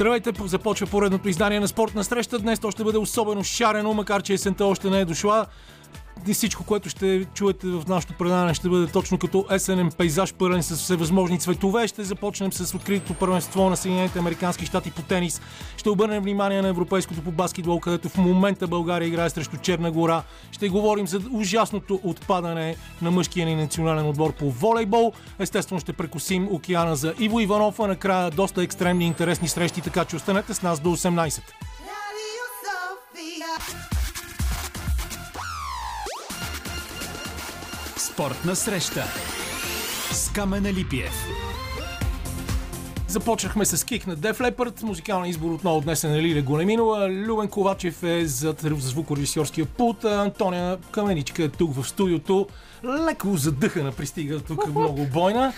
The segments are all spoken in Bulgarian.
Здравейте, започва поредното издание на Спортна среща. Днес то ще бъде особено шарено, макар че есента още не е дошла. И всичко, което ще чуете в нашото предаване, ще бъде точно като есенен пейзаж, пълен с всевъзможни цветове. Ще започнем с откритото първенство на Съединените американски щати по тенис. Ще обърнем внимание на европейското по баскетбол, където в момента България играе срещу Черна гора. Ще говорим за ужасното отпадане на мъжкия ни национален отбор по волейбол. Естествено ще прекосим океана за Иво Иванов, а накрая доста екстремни и интересни срещи, така че останете с нас до 18. Спортна среща с Камен Алипиев. Започнахме с кик на Def Leppard. Музикалният избор отново днес е на Лилия Големинова. Любен Ковачев е зад звукорежисьорския пулт. Антония Каменичка е тук в студиото. Леко задъхана пристига тук, много бойна.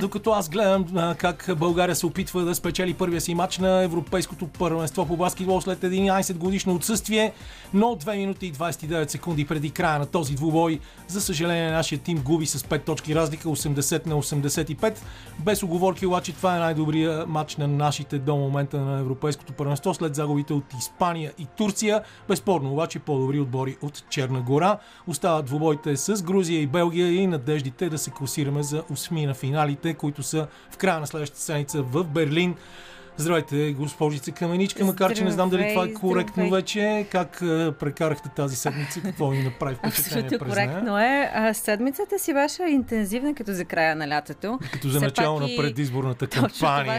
Докато аз гледам как България се опитва да спечели първия си матч на Европейското първенство по баскетбол след 11 годишно отсъствие, но 2 минути и 29 секунди преди края на този двубой, за съжаление, нашия тим губи с 5 точки разлика, 80 на 85. Без уговорки, обаче това е най-добрият матч на нашите до момента на Европейското първенство след загубите от Испания и Турция. Безспорно, обаче, по-добри отбори от Черна гора. Остават двубоите с Грузия Белгия и надеждите да се класираме за осми на финалите, които са в края на следващата седмица в Берлин. Здравейте, госпожице Каменичка, макар че не знам дали това е коректно вече. Как прекарахте тази седмица? Какво ни направи впечатление през нея? Абсолютно коректно е. Седмицата си беше интензивна като за края на лятото. Като за начало на предизборната кампания.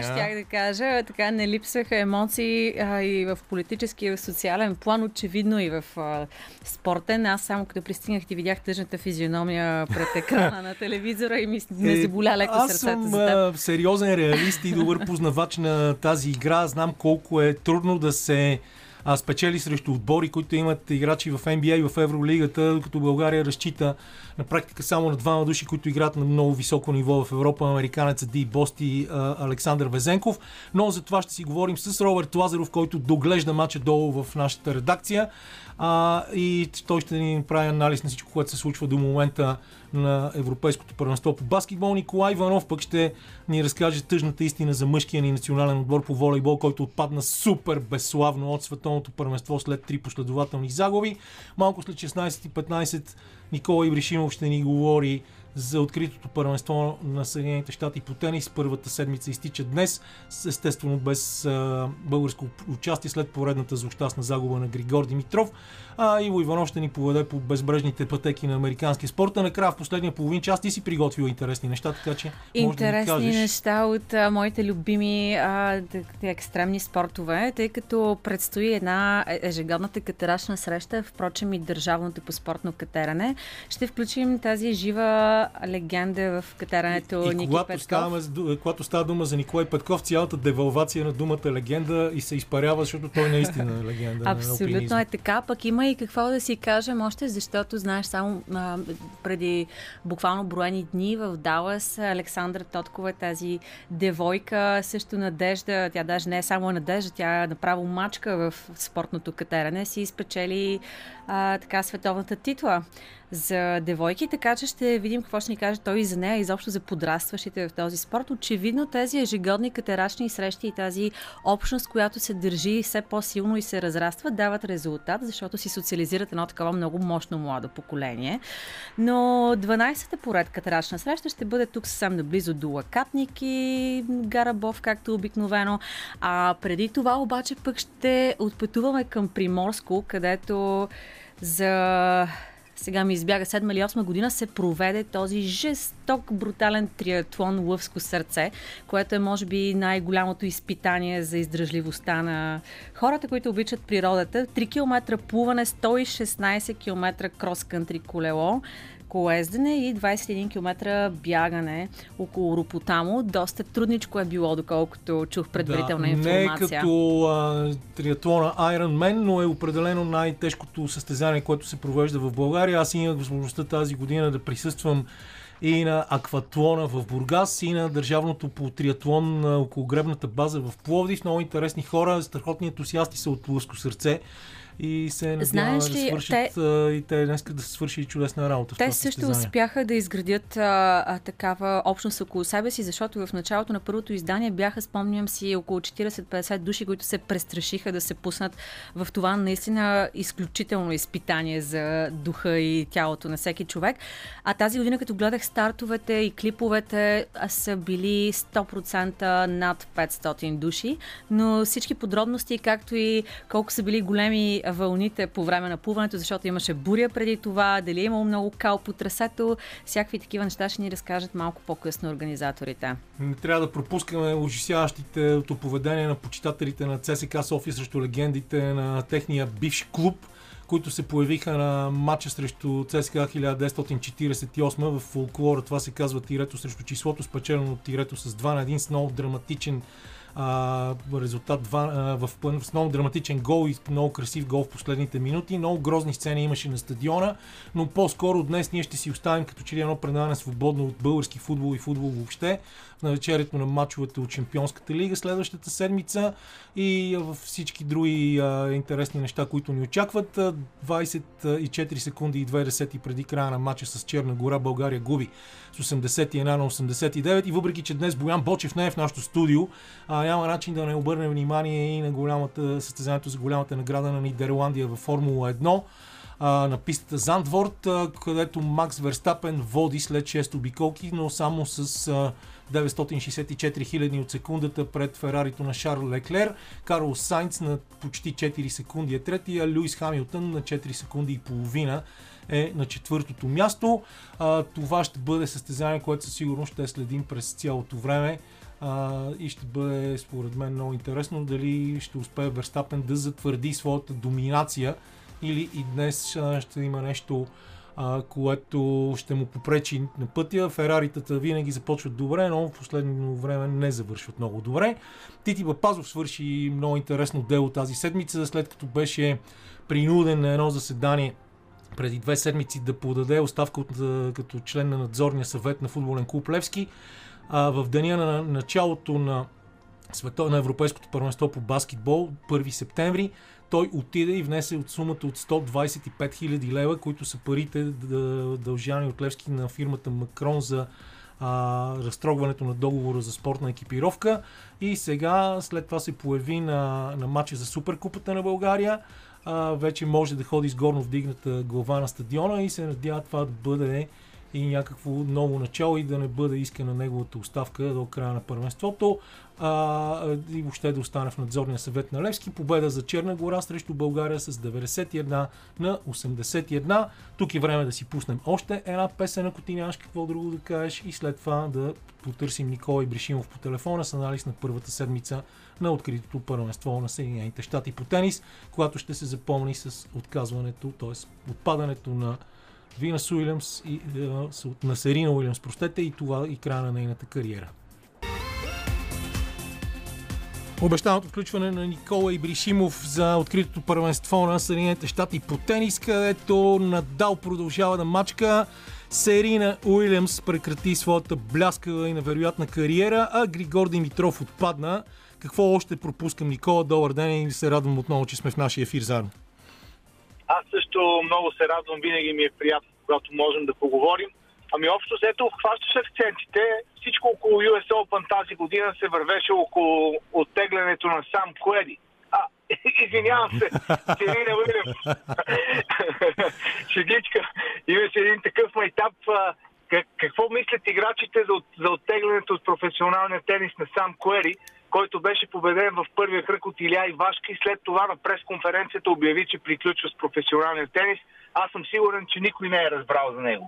Точно това щях да кажа. Така не липсваха емоции и в политически, и в социален план, очевидно и в спортен. Аз само като пристигнах ти видях тъжната физиономия пред екрана на телевизора и ми не заболя леко сърцето за теб. Аз съм сериозен реалист и добър познавач на тази игра. Знам колко е трудно да се спечели срещу отбори, които имат играчи в NBA и в Евролигата, докато България разчита на практика само на двама души, които играят на много високо ниво в Европа, американеца Ди Бост и Александър Везенков. Но за това ще си говорим с Робърт Лазаров, който доглежда матча долу в нашата редакция и той ще ни прави анализ на всичко, което се случва до момента на Европейското първенство по баскетбол. Николай Иванов пък ще ни разкаже тъжната истина за мъжкия ни национален отбор по волейбол, който отпадна супер безславно от световното първенство след 3 последователни загуби. Малко след 16:15 Никола Ибришимов ще ни говори за откритото първенство на Съединените щати по тенис. Първата седмица изтича днес, естествено без българско участие след поредната злощастна загуба на Григор Димитров. Иво Иванов ще ни поведе по безбрежните пътеки на американския спорт. А накрая в последния половин час ти си приготвил интересни неща, така че може да ни кажеш. Интересни неща от моите любими екстремни спортове, тъй като предстои една ежегодната катерачна среща, впрочем и държавното по спортно катеране. Ще включим тази жива легенда в катерането Ники Петков. Когато става дума за Николай Петков, цялата девалвация на думата легенда и се изпарява, защото той наистина е легенда. Абсолютно е така. Пък има и какво да си кажем още, защото знаеш само преди буквално броени дни в Далас Александра Тоткова, тази девойка, също надежда, тя даже не е само надежда, тя е направо мачка в спортното катеране, си спечели така световната титла за девойки, така че ще видим какво ще ни каже той и за нея, изобщо за подрастващите в този спорт. Очевидно тези ежегодни катерачни срещи и тази общност, която се държи все по-силно и се разраства, дават резултат, защото си социализират едно такова много мощно младо поколение. Но 12-та поред катерачна среща ще бъде тук съвсем наблизо до Лакатник и Гарабов, както обикновено. А преди това обаче пък ще отпътуваме към Приморско, където за... Сега ми избяга 7 или 8 година се проведе този жесток, брутален триатлон Лъвско сърце, което е може би най-голямото изпитание за издръжливостта на хората, които обичат природата. 3 км плуване, 116 км крос-кънтри колело, колоездене и 21 км бягане около Ропотамо. Доста трудничко е било, доколкото чух предварителна информация. Не е като триатлона Ironman, но е определено най-тежкото състезание, което се провежда в България. Аз имах възможността тази година да присъствам и на акватлона в Бургас, и на държавното по триатлон около гребната база в Пловдив. Много интересни хора, страхотни ентусиасти са от Лъвско сърце. и се надяваме да свършат и те днес да се свърши чудесна работа. Те също успяха да изградят такава общност около себе си, защото в началото на първото издание бяха, спомням си, около 40-50 души, които се престрашиха да се пуснат в това наистина изключително изпитание за духа и тялото на всеки човек. А тази година, като гледах стартовете и клиповете, са били 100% над 500 души, но всички подробности, както и колко са били големи вълните по време на плуването, защото имаше буря преди това, дали е имало много кал по трасето, всякакви такива неща ще ни разкажат малко по-късно организаторите. Не трябва да пропускаме ужасяващите поведение на почитателите на ЦСКА София срещу легендите на техния бивш клуб, които се появиха на матча срещу ЦСКА 1948. В фолклора това се казва тирето срещу числото, спечелено от тирето с 2-1 с много драматичен резултат, с много драматичен гол и много красив гол в последните минути. Много грозни сцени имаше на стадиона, но по-скоро днес ние ще си оставим като че ли едно предаване свободно от български футбол и футбол въобще на вечерието на матчовете от Шампионската лига следващата седмица и във всички други интересни неща, които ни очакват. 24 секунди и 20 преди края на матча с Черна гора България губи с 81 на 89 и въпреки, че днес Боян Бочев не е в нашото студио, няма начин да не обърнем внимание и на състезанието за голямата награда на Нидерландия във Формула 1 на пистата Зандворт, където Макс Верстапен води след 6 обиколки, но само с 964 хиляди от секундата пред Ферарито на Шарл Леклер. Карлос Сайнц на почти 4 секунди е трети, а Льюис Хамилтън на 4 секунди и половина е на четвъртото място. Това ще бъде състезание, което със сигурност ще следим през цялото време. И ще бъде според мен много интересно дали ще успее Верстапен да затвърди своята доминация или и днес ще има нещо, което ще му попречи на пътя. Фераритата винаги започват добре, но в последно време не завършват много добре. Тити Бапазов свърши много интересно дело тази седмица, след като беше принуден на едно заседание преди 2 седмици да подаде оставка като член на надзорния съвет на футболен клуб Левски. В деня на началото на Европейското първенство по баскетбол, 1 септември, той отиде и внесе от сумата от 125 000 лева, които са парите дължани от Левски на фирмата Макрон за разтрогването на договора за спортна екипировка. И сега след това се появи на матча за Суперкупата на България. Вече може да ходи с горно вдигната глава на стадиона и се надява това да бъде и някакво ново начало и да не бъде искана неговата оставка до края на първенството и въобще да остане в надзорния съвет на Левски. Победа за Черна гора срещу България с 91 на 81. Тук е време да си пуснем още една песен, ако ти нямаш какво друго да кажеш, и след това да потърсим Никола Ибришимов по телефона с анализ на първата седмица на откритото първенство на Съединените щати по тенис, когато ще се запомни с отказването, т.е. отпадането на Винас Уилямс и на Серина Уилямс, простете, и това и края на нейната кариера. Обещаното включване на Никола Ибришимов за откритото първенство на Съединените щати по тенис, където Надал продължава да мачка. Серина Уилямс прекрати своята бляскава и невероятна кариера, а Григор Димитров отпадна. Какво още пропускам, Никола? Добър ден и се радвам отново, че сме в нашия ефир заедно. Аз също много се радвам, винаги ми е приятно, когато можем да поговорим. Ами общо взето, хващаш акцентите. Всичко около US Open тази година се вървеше около оттеглянето на Сам Куери. Извинявам се, Серина Уилямс. Шегличка, имаше един такъв майтап. Какво мислят играчите за оттеглянето от професионалния тенис на Сам Куери, който беше победен в първия кръг от Илия Ивашки и след това на пресконференцията обяви, че приключва с професионалния тенис? Аз съм сигурен, че никой не е разбрал за него.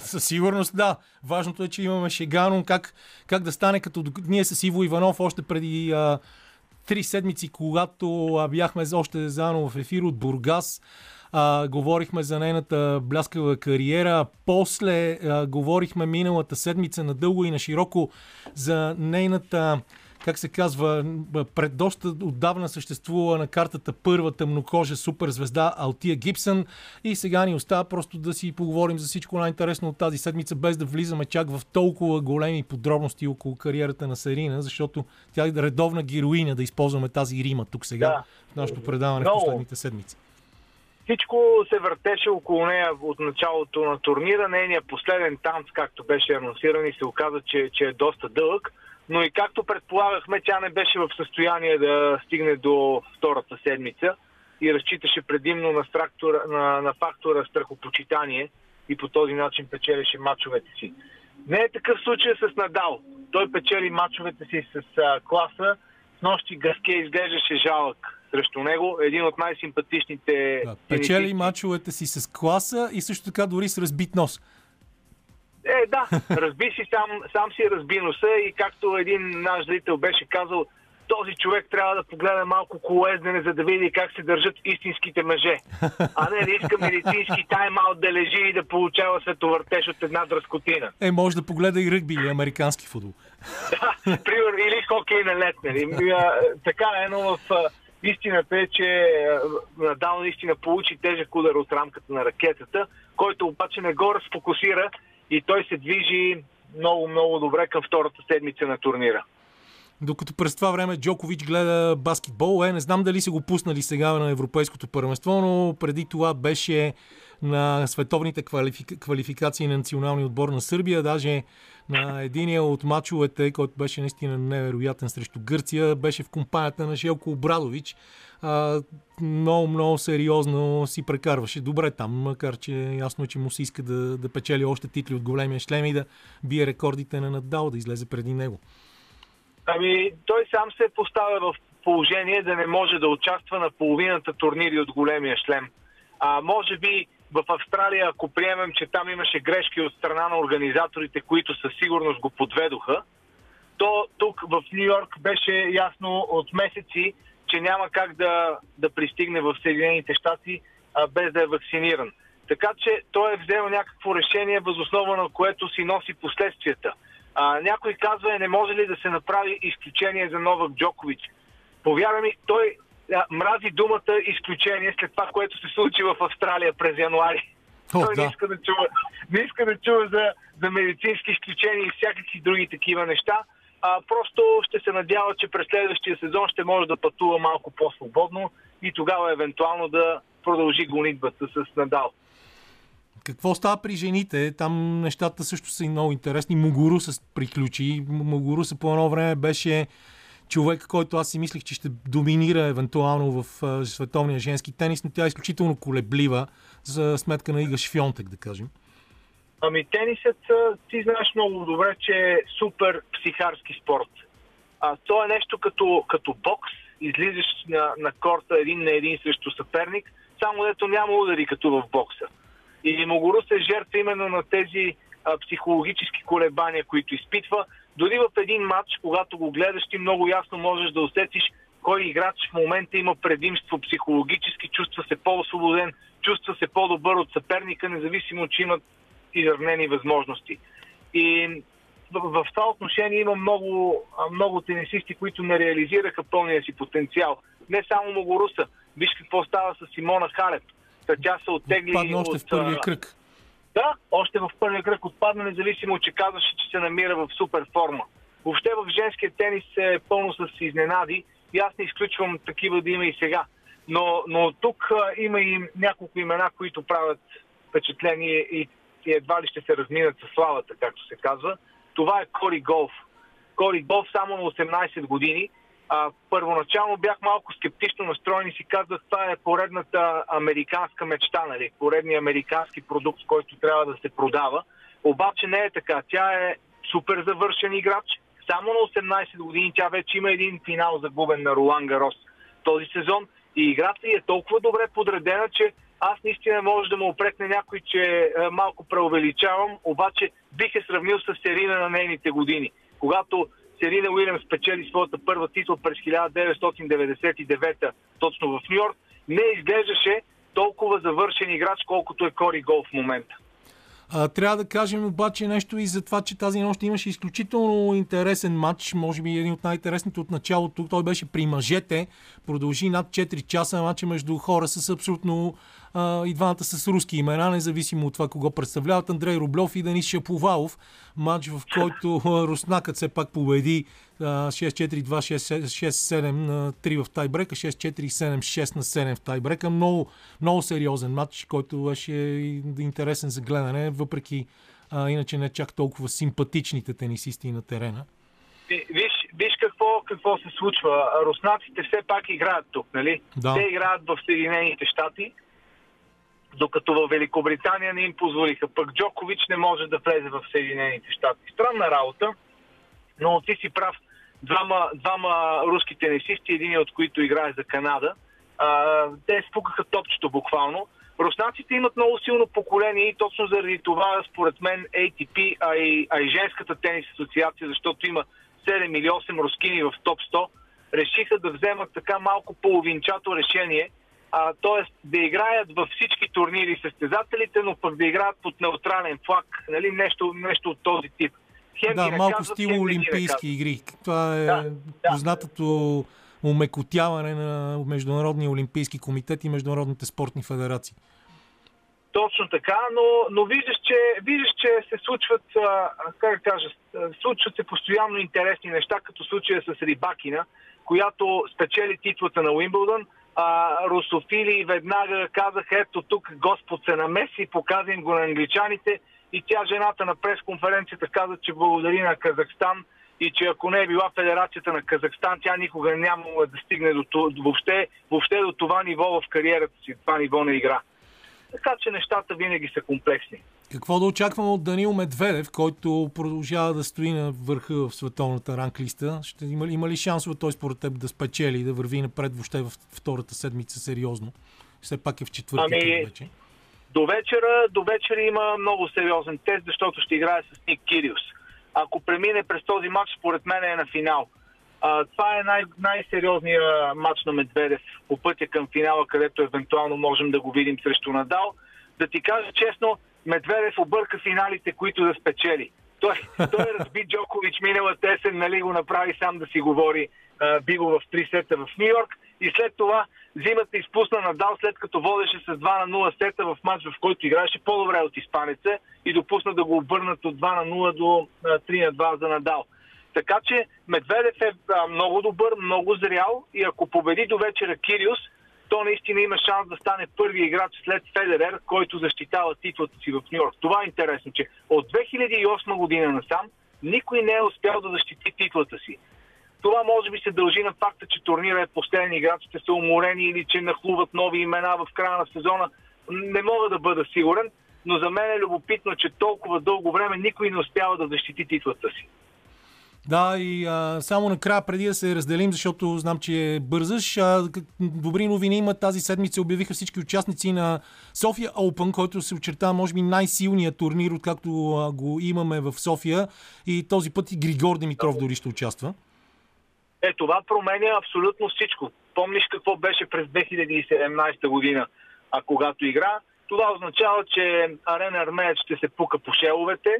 Със сигурност да. Важното е, че имаме шега, но как да стане, като ние с Иво Иванов още преди 3 седмици, когато бяхме още заедно в ефир от Бургас, говорихме за нейната бляскава кариера, после говорихме миналата седмица надълго и на широко за нейната как се казва, пред доста отдавна съществува на картата първа тъмнокожа суперзвезда Алтия Гибсън. И сега ни остава просто да си поговорим за всичко най-интересно от тази седмица, без да влизаме чак в толкова големи подробности около кариерата на Серина, защото тя е редовна героиня, да използваме тази рима тук сега, да, в нашото предаване в последните седмици. Всичко се въртеше около нея от началото на турнира. Нейният последен танц, както беше анонсиран, и се оказа, че е доста дълъг. Но и както предполагахме, тя не беше в състояние да стигне до втората седмица и разчиташе предимно на фактора страхопочитание и по този начин печелеше мачовете си. Не е такъв случай с Надал. Той печели мачовете си с класа. С нощи Гаске изглеждаше жалък срещу него. Един от най-симпатичните... Да, печели мачовете си с класа и също така дори с разбит нос. Е, да, разби си сам си разби носа и както един наш зрител беше казал, този човек трябва да погледа малко колезнене, за да види как се държат истинските мъже. А не да иска медицински тайм-аут да лежи и да получава световъртеж от една дръскотина. Е, може да погледа и ръгби или американски футбол. Да, пример, или хокей на лед, нали. Така е, но в истината е, че Надал наистина получи тежък удар от рамката на ракетата, който обаче не го разфокусира. И той се движи много добре към втората седмица на турнира. Докато през това време Джокович гледа баскетбол, не знам дали са го пуснали сега на Европейското първенство, но преди това беше на световните квалификации на националния отбор на Сърбия. Даже на единия от мачовете, който беше наистина невероятен срещу Гърция, беше в компанията на Желко Обрадович. Много сериозно си прекарваше добре там, макар че ясно, че му се иска да печели още титли от големия шлем и да бие рекордите на Надал, да излезе преди него. Ами, той сам се поставя в положение да не може да участва на половината турнири от големия шлем. Може би в Австралия, ако приемем, че там имаше грешки от страна на организаторите, които със сигурност го подведоха, то тук в Нью-Йорк беше ясно от месеци, че няма как да пристигне в Съединените щати без да е вакциниран. Така че той е взел някакво решение, възоснова на което си носи последствията. Някой казва, не може ли да се направи изключение за Новак Джокович. Повярвай ми, той мрази думата изключение след това, което се случи в Австралия през януари. Той не иска да чува, за медицински изключения и всякакви други такива неща. Просто ще се надява, че през следващия сезон ще може да пътува малко по-свободно и тогава евентуално да продължи гонитбата с Надал. Какво става при жените? Там нещата също са и много интересни. Могоруса приключи. Могоруса по едно време беше човек, който аз си мислих, че ще доминира евентуално в световния женски тенис, но тя е изключително колеблива за сметка на Ига Швьонтек, да кажем. Ами тенисът, ти знаеш много добре, че е супер психарски спорт. То е нещо като бокс. Излизаш на корта един на един срещу съперник, само дето няма удари като в бокса. И Могоруса е жертва именно на тези психологически колебания, които изпитва. Дори в един матч, когато го гледаш, ти много ясно можеш да усетиш кой играч в момента има предимство психологически, чувства се по-освободен, чувства се по-добър от съперника, независимо, че имат изравнени възможности. И в това отношение има много тенисисти, които не реализираха пълния си потенциал. Не само Могоруса. Виж какво става с Симона Халеп. Тя се оттегли... Отпадна още в първия кръг. Да, още в първия кръг отпадна, независимо, че казваше, че се намира в супер форма. Въобще в женския тенис е пълно с изненади и аз не изключвам такива да има и сега. Но тук има и няколко имена, които правят впечатление и едва ли ще се разминат със славата, както се казва. Това е Кори Голф. Кори Голф само на 18 години. Първоначално бях малко скептично настроен и си казах, това е поредната американска мечта, нали? Поредният американски продукт, който трябва да се продава. Обаче не е така. Тя е супер завършен играч. Само на 18 години тя вече има един финал загубен на Ролан Гарос този сезон. И играта ѝ е толкова добре подредена, че аз наистина може да му опрекне някой, че малко преувеличавам, обаче бих е сравнил с Серина на нейните години. Когато Серина Уилямс печели своята първа титла през 1999 точно в Нью-Йорк, не изглеждаше толкова завършен играч, колкото е Кори Голф в момента. Трябва да кажем обаче нещо и за това, че тази нощ имаше изключително интересен матч, може би един от най-интересните от началото. Той беше при мъжете, продължи над 4 часа матча между хора с абсолютно и двамата с руски имена, независимо от това кого представляват, Андрей Рублев и Денис Шаповалов. Матч, в който руснакът все пак победи 6-4, 2, 6-7 на 3 в тайбрека, 6-4 и 7-6 на 7 в тайбрека. Много, много сериозен матч, който беше интересен за гледане, въпреки иначе не чак толкова симпатичните тенисисти на терена. Виж какво се случва. Руснаците все пак играят тук, нали? Да. Те играят в Съединените щати, докато във Великобритания не им позволиха. Пък Джокович не може да влезе в Съединените щати. Странна работа, но ти си прав. Двама руски тенисисти, един от които играе за Канада, те спукаха топчето буквално. Руснаците имат много силно поколение и точно заради това, според мен, ATP, а и женската тенис асоциация, защото има 7 или 8 рускини в топ 100, решиха да вземат така малко половинчато решение, т.е. да играят във всички турнири състезателите, но пък да играят под неутрален флаг, нали? Нещо от този тип. Хем да, малко стил олимпийски игри. Това е познатото умекотяване на Международния олимпийски комитет и международните спортни федерации. Точно така, но виждаш, че се случват, случват се постоянно интересни неща, като случая с Рибакина, която спечели титлата на Уимбълдън. Русофили веднага казаха: ето тук Господ се намеси, показа им го на англичаните, и тя, жената, на пресконференцията каза, че благодари на Казахстан и че ако не е била федерацията на Казахстан, тя никога няма да стигне въобще до това ниво в кариерата си, това ниво на игра. Така че нещата винаги са комплексни. Какво да очакваме от Данил Медведев, който продължава да стои на върха в световната ранглиста? Има ли шансове той според теб да спечели и да върви напред въобще във втората седмица сериозно? Все пак е в четвъртия вече. До вечера има много сериозен тест, защото ще играе с Ник Кириус. Ако премине през този матч, според мен е на финал. Това е най-сериозният матч на Медведев по пътя към финала, където евентуално можем да го видим срещу Надал. Да ти кажа честно, Медведев обърка финалите, които да спечели. Той разби Джокович миналата есен, нали, го направи сам да си говори, би го в 3 сета в Ню Йорк, и след това зимата изпусна Надал, след като водеше с 2-0 сета в матч, в който играеше по-добре от испанеца, и допусна да го обърнат от 2-0 до 3-2 за Надал. Така че Медведев е много добър, много зрял, и ако победи до вечера Кириус, то наистина има шанс да стане първи играч след Федерер, който защитава титлата си в Ню Йорк. Това е интересно, че от 2008 година насам никой не е успял да защити титлата си. Това може би се дължи на факта, че турнира е последен, играчите са уморени или че нахлуват нови имена в края на сезона. Не мога да бъда сигурен, но за мен е любопитно, че толкова дълго време никой не успява да защити титлата си. Да, и само накрая, преди да се разделим, защото знам, че бързаш, добри новини има тази седмица. Обявиха всички участници на София Open, който се очерта, може би, най-силният турнир, откакто го имаме в София. И този път и Григор Димитров дори ще участва. Това променя абсолютно всичко. Помниш какво беше през 2017 година, когато игра? Това означава, че Арена Армеец ще се пука по шеловете,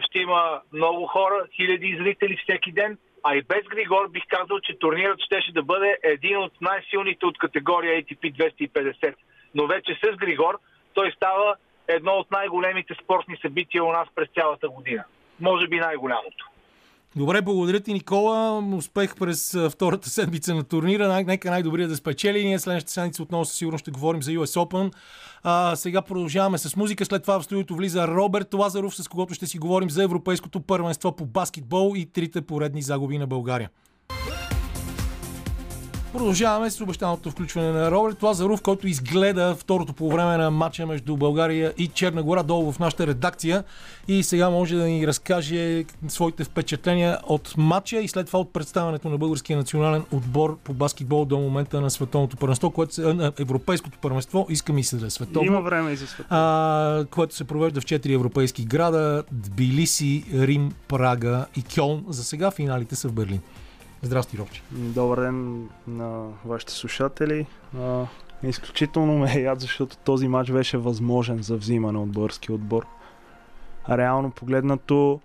ще има много хора, хиляди зрители всеки ден, а и без Григор бих казал, че турнирът щеше да бъде един от най-силните от категория ATP 250. Но вече с Григор той става едно от най-големите спортни събития у нас през цялата година. Може би най-голямото. Добре, благодаря ти, Никола. Успех през втората седмица на турнира. Нека най-добрия да спечели. Ние следващата седмица отново със сигурност ще говорим за US Open. Сега продължаваме с музика. След това в студиото влиза Робърт Лазаров, с когото ще си говорим за европейското първенство по баскетбол и трите поредни загуби на България. Продължаваме с обещаното включване на Робърт Лазаров, който изгледа второто полувреме на матча между България и Черна гора долу в нашата редакция, и сега може да ни разкаже своите впечатления от матча и след това от представянето на българския национален отбор по баскетбол до момента на световното първенство, на европейското първенство, искам и се да е световно. Има време и за световно. Което се провежда в 4 европейски града: Тбилиси, Рим, Прага и Кьолн. За сега финалите са в Берлин. Здрасти, Робче. Добър ден на вашите слушатели. Изключително ме яд, защото този матч беше възможен за взимане от български отбор. реално погледнато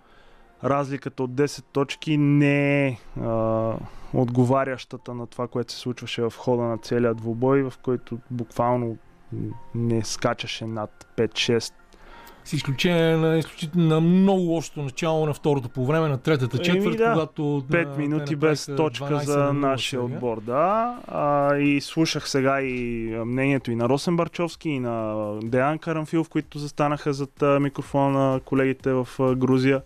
разликата от 10 точки не е отговарящата на това, което се случваше в хода на целия двубой, в който буквално не скачаше над 5-6. С изключение на много лошото начало на второто по време, на третата четвърт, когато 5 минути без точка за нашия отбор. Да. И слушах сега и мнението и на Росен Барчовски, и на Деян Каранфилов, които застанаха зад микрофона на колегите в Грузия.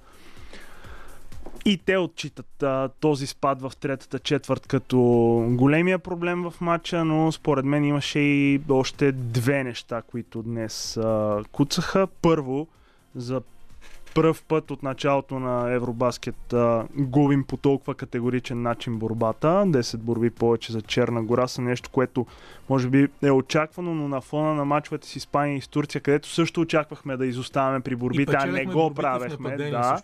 И те отчитат този спад в третата четвърт като големия проблем в матча, но според мен имаше и още две неща, които днес куцаха. Първо, за пръв път от началото на Евробаскет губим по толкова категоричен начин борбата. 10 борби повече за Черна гора са нещо, което може би е очаквано, но на фона на мачовете с Испания и с Турция, където също очаквахме да изоставяме при борбите, а не го правехме. Да.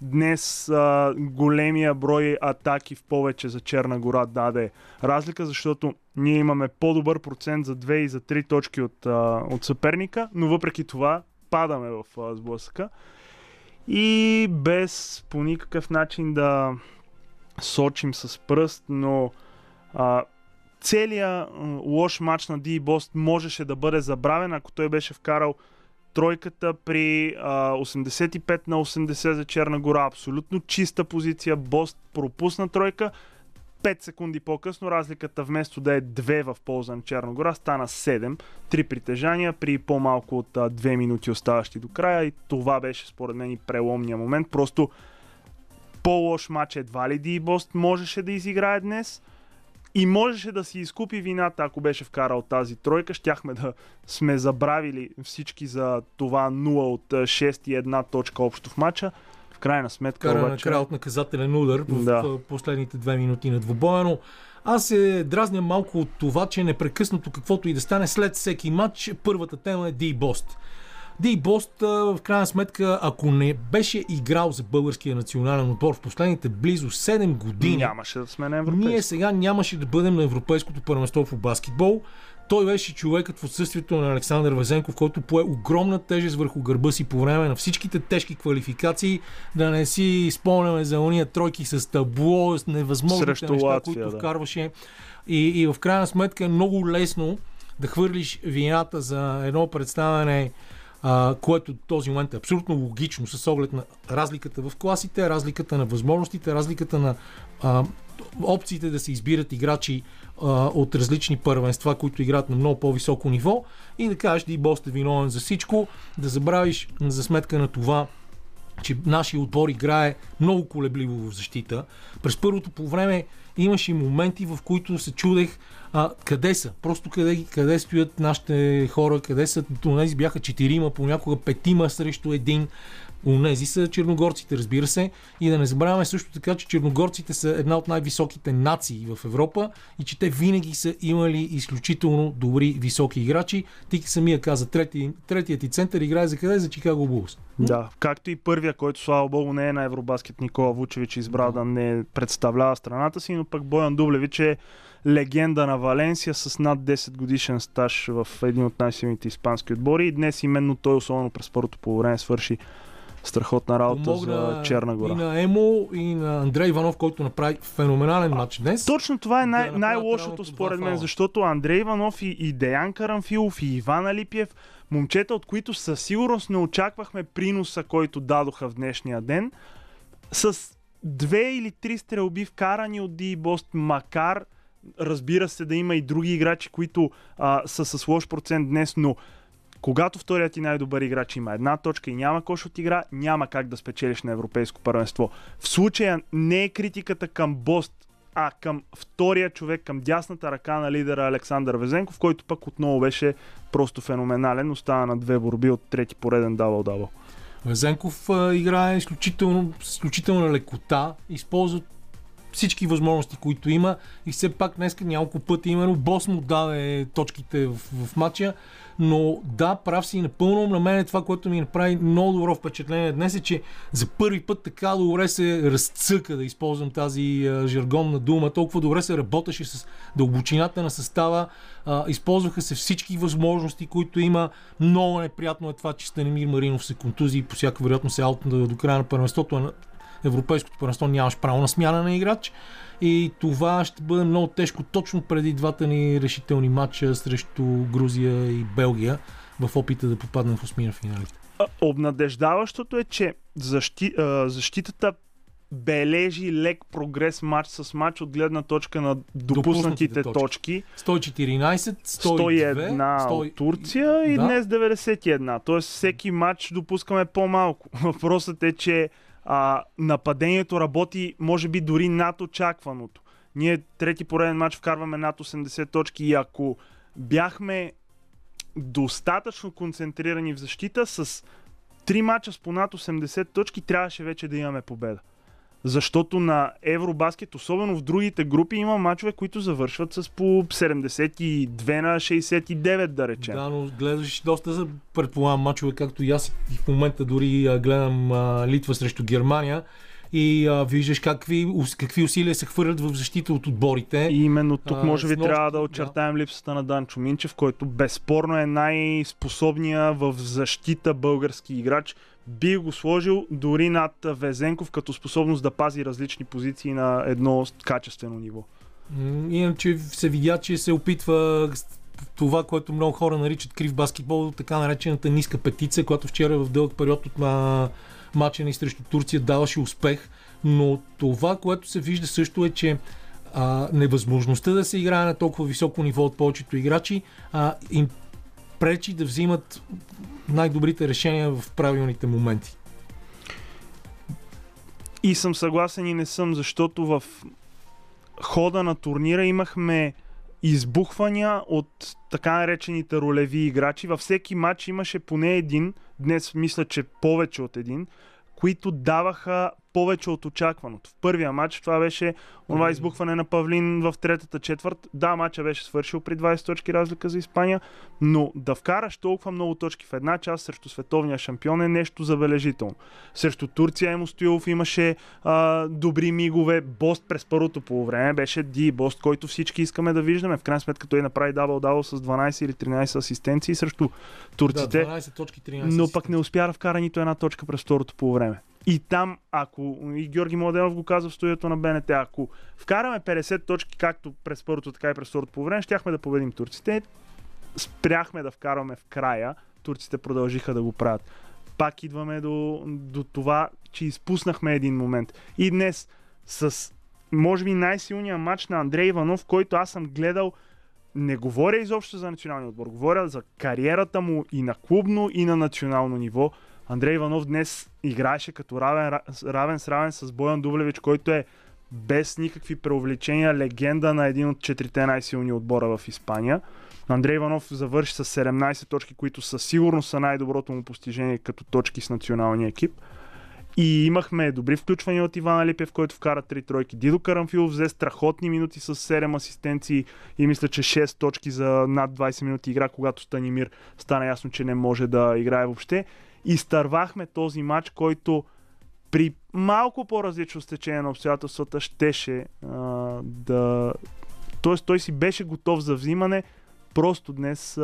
Днес големия брой атаки в повече за Черна гора даде разлика, защото ние имаме по-добър процент за 2 и за 3 точки от съперника, но въпреки това падаме в сблъсъка. И без по никакъв начин да сочим с пръст, но целият лош матч на Ди Бост можеше да бъде забравен, ако той беше вкарал тройката при 85 на 80 за Черна гора. Абсолютно чиста позиция, Бост пропусна тройка. 5 секунди по-късно разликата вместо да е 2 в полза на Черна гора стана 7, 3 притежания при по-малко от 2 минути оставащи до края, и това беше според мен и преломния момент. Просто по-лош матч едва ли Ди Бост можеше да изиграе днес и можеше да си изкупи вината, ако беше вкарал тази тройка. Щяхме да сме забравили всички за това 0 от 6 и 1 точка общо в матча. Крайна сметка, кара обаче... накрая от наказателен удар в последните 2 минути на двубоя, но аз се дразня малко от това, че непрекъснато каквото и да стане след всеки матч, първата тема е Ди Бост. Ди Бост, в крайна сметка, ако не беше играл за българския национален отбор в последните близо 7 години, нямаше да сме на европейско. Ние сега нямаше да бъдем на европейското първенство по баскетбол. Той беше човекът в отсъствието на Александър Везенков, който пое огромна тежест върху гърба си по време на всичките тежки квалификации. Да не си спомняме за ония тройки с табло, с невъзможните срещу неща, Латвия, които вкарваше. И в крайна сметка е много лесно да хвърлиш вината за едно представяне, което в този момент е абсолютно логично с оглед на разликата в класите, разликата на възможностите, разликата на опциите да се избират играчи от различни първенства, които играят на много по-високо ниво, и да кажеш Ди Бост е виновен за всичко, да забравиш за сметка на това, че нашия отбор играе много колебливо в защита. През първото по време имаше моменти, в които се чудех къде са, просто къде стоят нашите хора, къде са. Онези бяха 4, понякога 5 срещу 1. Онези са черногорците, разбира се. И да не забравяме също така, че черногорците са една от най-високите нации в Европа и че те винаги са имали изключително добри високи играчи. Ти самия каза, третият ти център играе за къде? За Чикаго Булс. Да, както и първия, който слава богу не е на Евробаскет, Никола Вучевич, избрал да не представлява страната си, но пък Боян Дублевич е легенда на Валенсия с над 10 годишен стаж в един от най-силните испански отбори, и днес именно той, особено през първото полувреме, свърши страхотна работа. Помогна за Черна гора. И на Емо, и на Андрей Иванов, който направи феноменален матч днес. Точно това е най-лошото според мен, защото Андрей Иванов и Деян Каранфилов, и Иван Алипиев, момчета, от които със сигурност не очаквахме приноса, който дадоха в днешния ден, с 2 или 3 стрелби вкарани от Ди Бост, макар, разбира се, да има и други играчи, които са с лош процент днес, но когато вторият и най-добър играч има една точка и няма кош от игра, няма как да спечелиш на европейско първенство. В случая не е критиката към Бост, а към втория човек, към дясната ръка на лидера Александър Везенков, който пък отново беше просто феноменален. Остана на 2 борби от трети пореден дабъл-дабъл. Везенков играе изключително лекота, използва всички възможности, които има, и все пак днеска няколко пъти именно Бос му даде точките в матча, но да, прав си напълно. На мен това, което ми направи много добро впечатление днес е, че за първи път така добре се разцъка, да използвам тази жаргонна дума, толкова добре се работеше с дълбочината на състава, използваха се всички възможности, които има. Много неприятно е това, че Станимир Маринов се контузи и по всяка вероятност е аут до края на първенството. Европейското първенство нямаш право на смяна на играч и това ще бъде много тежко точно преди двата ни решителни матча срещу Грузия и Белгия в опита да попаднем в осмина финалите. Обнадеждаващото е, че защитата бележи лек прогрес матч с матч от гледна точка на допуснатите точки. 114, 102, 101 от Турция и днес 91. Тоест всеки матч допускаме по-малко. Въпросът е, че нападението работи, може би дори над очакваното. Ние трети пореден матч вкарваме над 80 точки и ако бяхме достатъчно концентрирани в защита, с 3 матча с по над 80 точки трябваше вече да имаме победа. Защото на Евробаскет, особено в другите групи, има мачове, които завършват с по 72 на 69, да речем. Да, но гледаш доста, предполагам, мачове, както и аз в момента дори гледам Литва срещу Германия и виждаш какви усилия се хвърлят в защита от отборите. И именно тук може би трябва да очертаем липсата на Данчо Минчев, който безспорно е най-способния в защита български играч. Би го сложил дори над Везенков като способност да пази различни позиции на едно качествено ниво. Иначе се видя, че се опитва това, което много хора наричат крив баскетбол, така наречената ниска петица, която вчера в дълъг период от мача ни срещу Турция даваше успех, но това, което се вижда също е, че невъзможността да се играе на толкова високо ниво от повечето играчи им пречи да взимат най-добрите решения в правилните моменти. И съм съгласен и не съм, защото в хода на турнира имахме избухвания от така наречените ролеви играчи. Във всеки матч имаше поне един, днес мисля, че повече от един, които даваха повече от очакваното. В първия матч това беше онова избухване на Павлин в третата четвърт. Да, матча беше свършил при 20 точки разлика за Испания, но да вкараш толкова много точки в една част срещу световния шампион е нещо забележително. Срещу Турция Емо Стоилов имаше добри мигове. Бост през първото полувреме беше Ди Бост, който всички искаме да виждаме. В крайна сметка той направи дабъл-дабъл с 12 или 13 асистенции срещу турците, да, 12 точки, 13 но пък не успя да вкара нито една точка през второто полувреме. И там, ако и Георги Младенов го каза в студиото на БНТ, ако вкараме 50 точки, както през първото, така и през второто полувреме, щяхме да победим турците. Спряхме да вкарваме в края, турците продължиха да го правят. Пак идваме до това, че изпуснахме един момент. И днес с, може би, най-силния матч на Андрей Иванов, който аз съм гледал, не говоря изобщо за националния отбор, говоря за кариерата му и на клубно, и на национално ниво. Андрей Иванов днес играеше като равен с равен с Боян Дублевич, който е без никакви преувеличения легенда на един от четирите най-силни отбора в Испания. Андрей Иванов завърши с 17 точки, които със сигурност са най-доброто му постижение като точки с националния екип. И имахме добри включвания от Иван Алипиев, който вкара 3 тройки. Дидо Каранфилов взе страхотни минути с 7 асистенции и мисля, че 6 точки за над 20 минути игра, когато Станимир стана ясно, че не може да играе въобще. Изтървахме този матч, който при малко по-различно стечение на обстоятелствата щеше да... Тоест той си беше готов за взимане, просто днес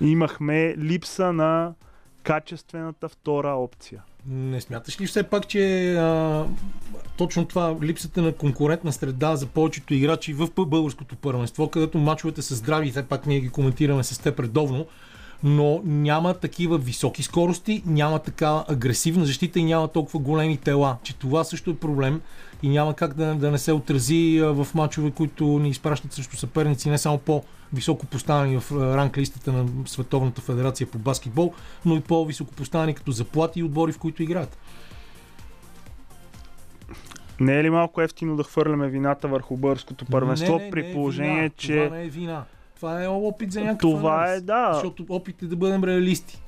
имахме липса на качествената втора опция. Не смяташ ли все пак, че точно това, липсата на конкурентна среда за повечето играчи в българското първенство, където мачовете са здрави, все пак ние ги коментираме с теб редовно, но няма такива високи скорости, няма така агресивна защита и няма толкова големи тела, че това също е проблем и няма как да не се отрази в мачове, които ни изпращат срещу съперници, не само по-високо поставени в ранг листата на Световната федерация по баскетбол, но и по-високо поставени като заплати и отбори, в които играят. Не е ли малко ефтино да хвърляме вината върху българското първенство при положение, вина, че... Това не е вина. Това е опит за някакъв анализ, защото опит е да бъдем реалисти.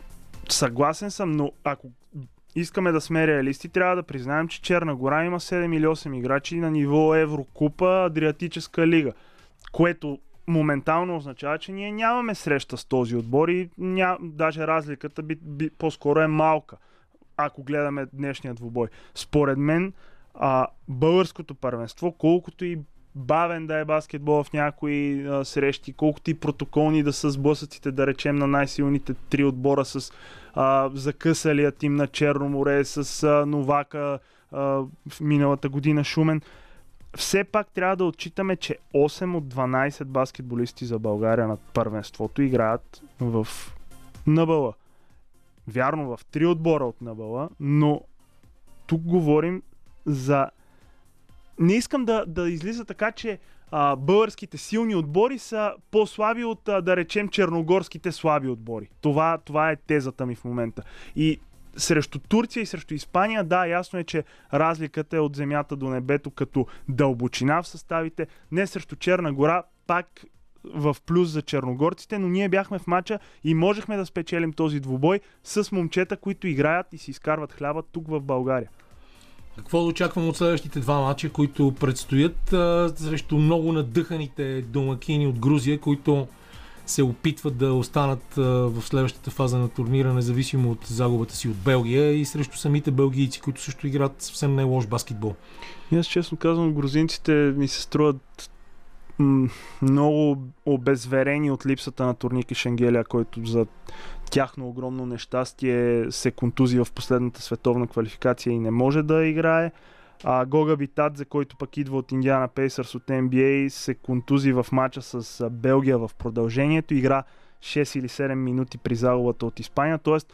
Съгласен съм, но ако искаме да сме реалисти, трябва да признаем, че Черна гора има 7 или 8 играчи на ниво Еврокупа, Адриатическа лига, което моментално означава, че ние нямаме среща с този отбор и даже разликата по-скоро е малка, ако гледаме днешния двубой. Според мен, българското първенство, колкото и бавен да е баскетбол в някои срещи, колкото и протоколни да са сблъсъците, да речем, на най-силните три отбора с закъсалия тим на Черно море, с Новака в миналата година Шумен. Все пак трябва да отчитаме, че 8 от 12 баскетболисти за България на първенството играят в НБА. Вярно, в 3 отбора от НБА, но тук говорим за... Не искам да излиза така, че българските силни отбори са по-слаби от, да речем, черногорските слаби отбори. Това е тезата ми в момента. И срещу Турция и срещу Испания, да, ясно е, че разликата е от земята до небето като дълбочина в съставите. Не срещу Черна гора, пак в плюс за черногорците, но ние бяхме в матча и можехме да спечелим този двубой с момчета, които играят и си изкарват хляба тук в България. Какво да очаквам от следващите два матча, които предстоят срещу много надъханите домакини от Грузия, които се опитват да останат в следващата фаза на турнира, независимо от загубата си от Белгия, и срещу самите белгийци, които също играят съвсем не лош баскетбол? Аз честно казвам, грузинците ми се струват много обезверени от липсата на Турники Шенгелия, който за тяхно огромно нещастие се контузи в последната световна квалификация и не може да играе. Гога Битадзе, който пък идва от Индиана Пейсърс от NBA, се контузи в матча с Белгия в продължението. Игра 6 или 7 минути при загубата от Испания. Тоест,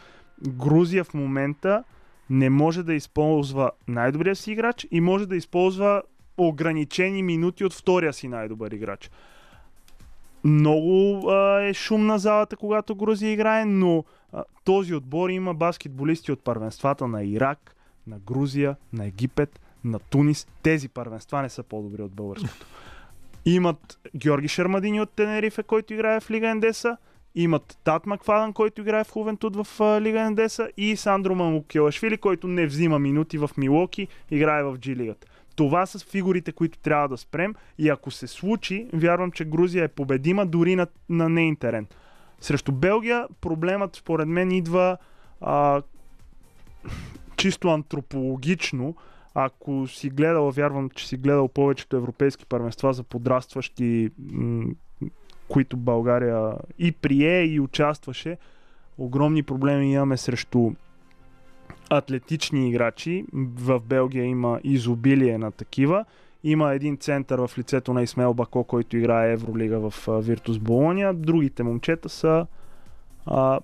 Грузия в момента не може да използва най-добрия си играч и може да използва ограничени минути от втория си най-добър играч. Много е шумна залата, когато Грузия играе, но този отбор има баскетболисти от първенствата на Ирак, на Грузия, на Египет, на Тунис. Тези първенства не са по-добри от българското. Имат Георги Шермадини от Тенерифе, който играе в Лига Ендеса. Имат Тат Макфадън, който играе в Хувентуд в Лига Ендеса. И Сандро Мамукелашвили, който не взима минути в Милоки, играе в G Лигата. Това са фигурите, които трябва да спрем, и ако се случи, вярвам, че Грузия е победима дори на нейн терен. Срещу Белгия проблемът според мен идва чисто антропологично. Ако си гледал, вярвам, че си гледал повечето европейски първенства за подрастващи, които България и прие, и участваше, огромни проблеми имаме срещу атлетични играчи. В Белгия има изобилие на такива. Има един център в лицето на Исмел Бако, който играе Евролига в Виртус Болония. Другите момчета са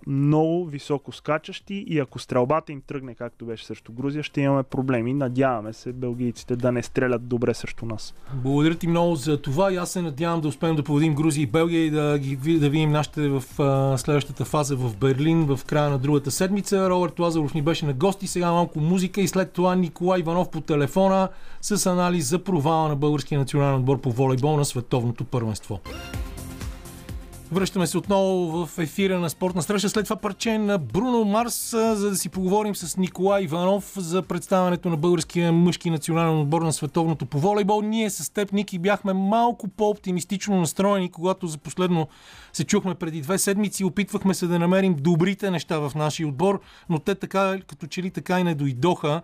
много високо скачащи и ако стрелбата им тръгне, както беше срещу Грузия, ще имаме проблеми. Надяваме се белгийците да не стрелят добре срещу нас. Благодаря ти много за това и аз се надявам да успеем да победим Грузия и Белгия и да видим нашите в следващата фаза в Берлин в края на другата седмица. Робърт Лазаров ни беше на гости, сега малко музика и след това Николай Иванов по телефона с анализ за провала на българския национален отбор по волейбол на световното първенство. Връщаме се отново в ефира на Спортна среща. След това парче на Бруно Марс, за да си поговорим с Николай Иванов за представянето на българския мъжки национален отбор на световното по волейбол. Ние с теб, Ники, бяхме малко по-оптимистично настроени, когато за последно се чухме преди 2 седмици. Опитвахме се да намерим добрите неща в нашия отбор, но те така, като че ли така и не дойдоха.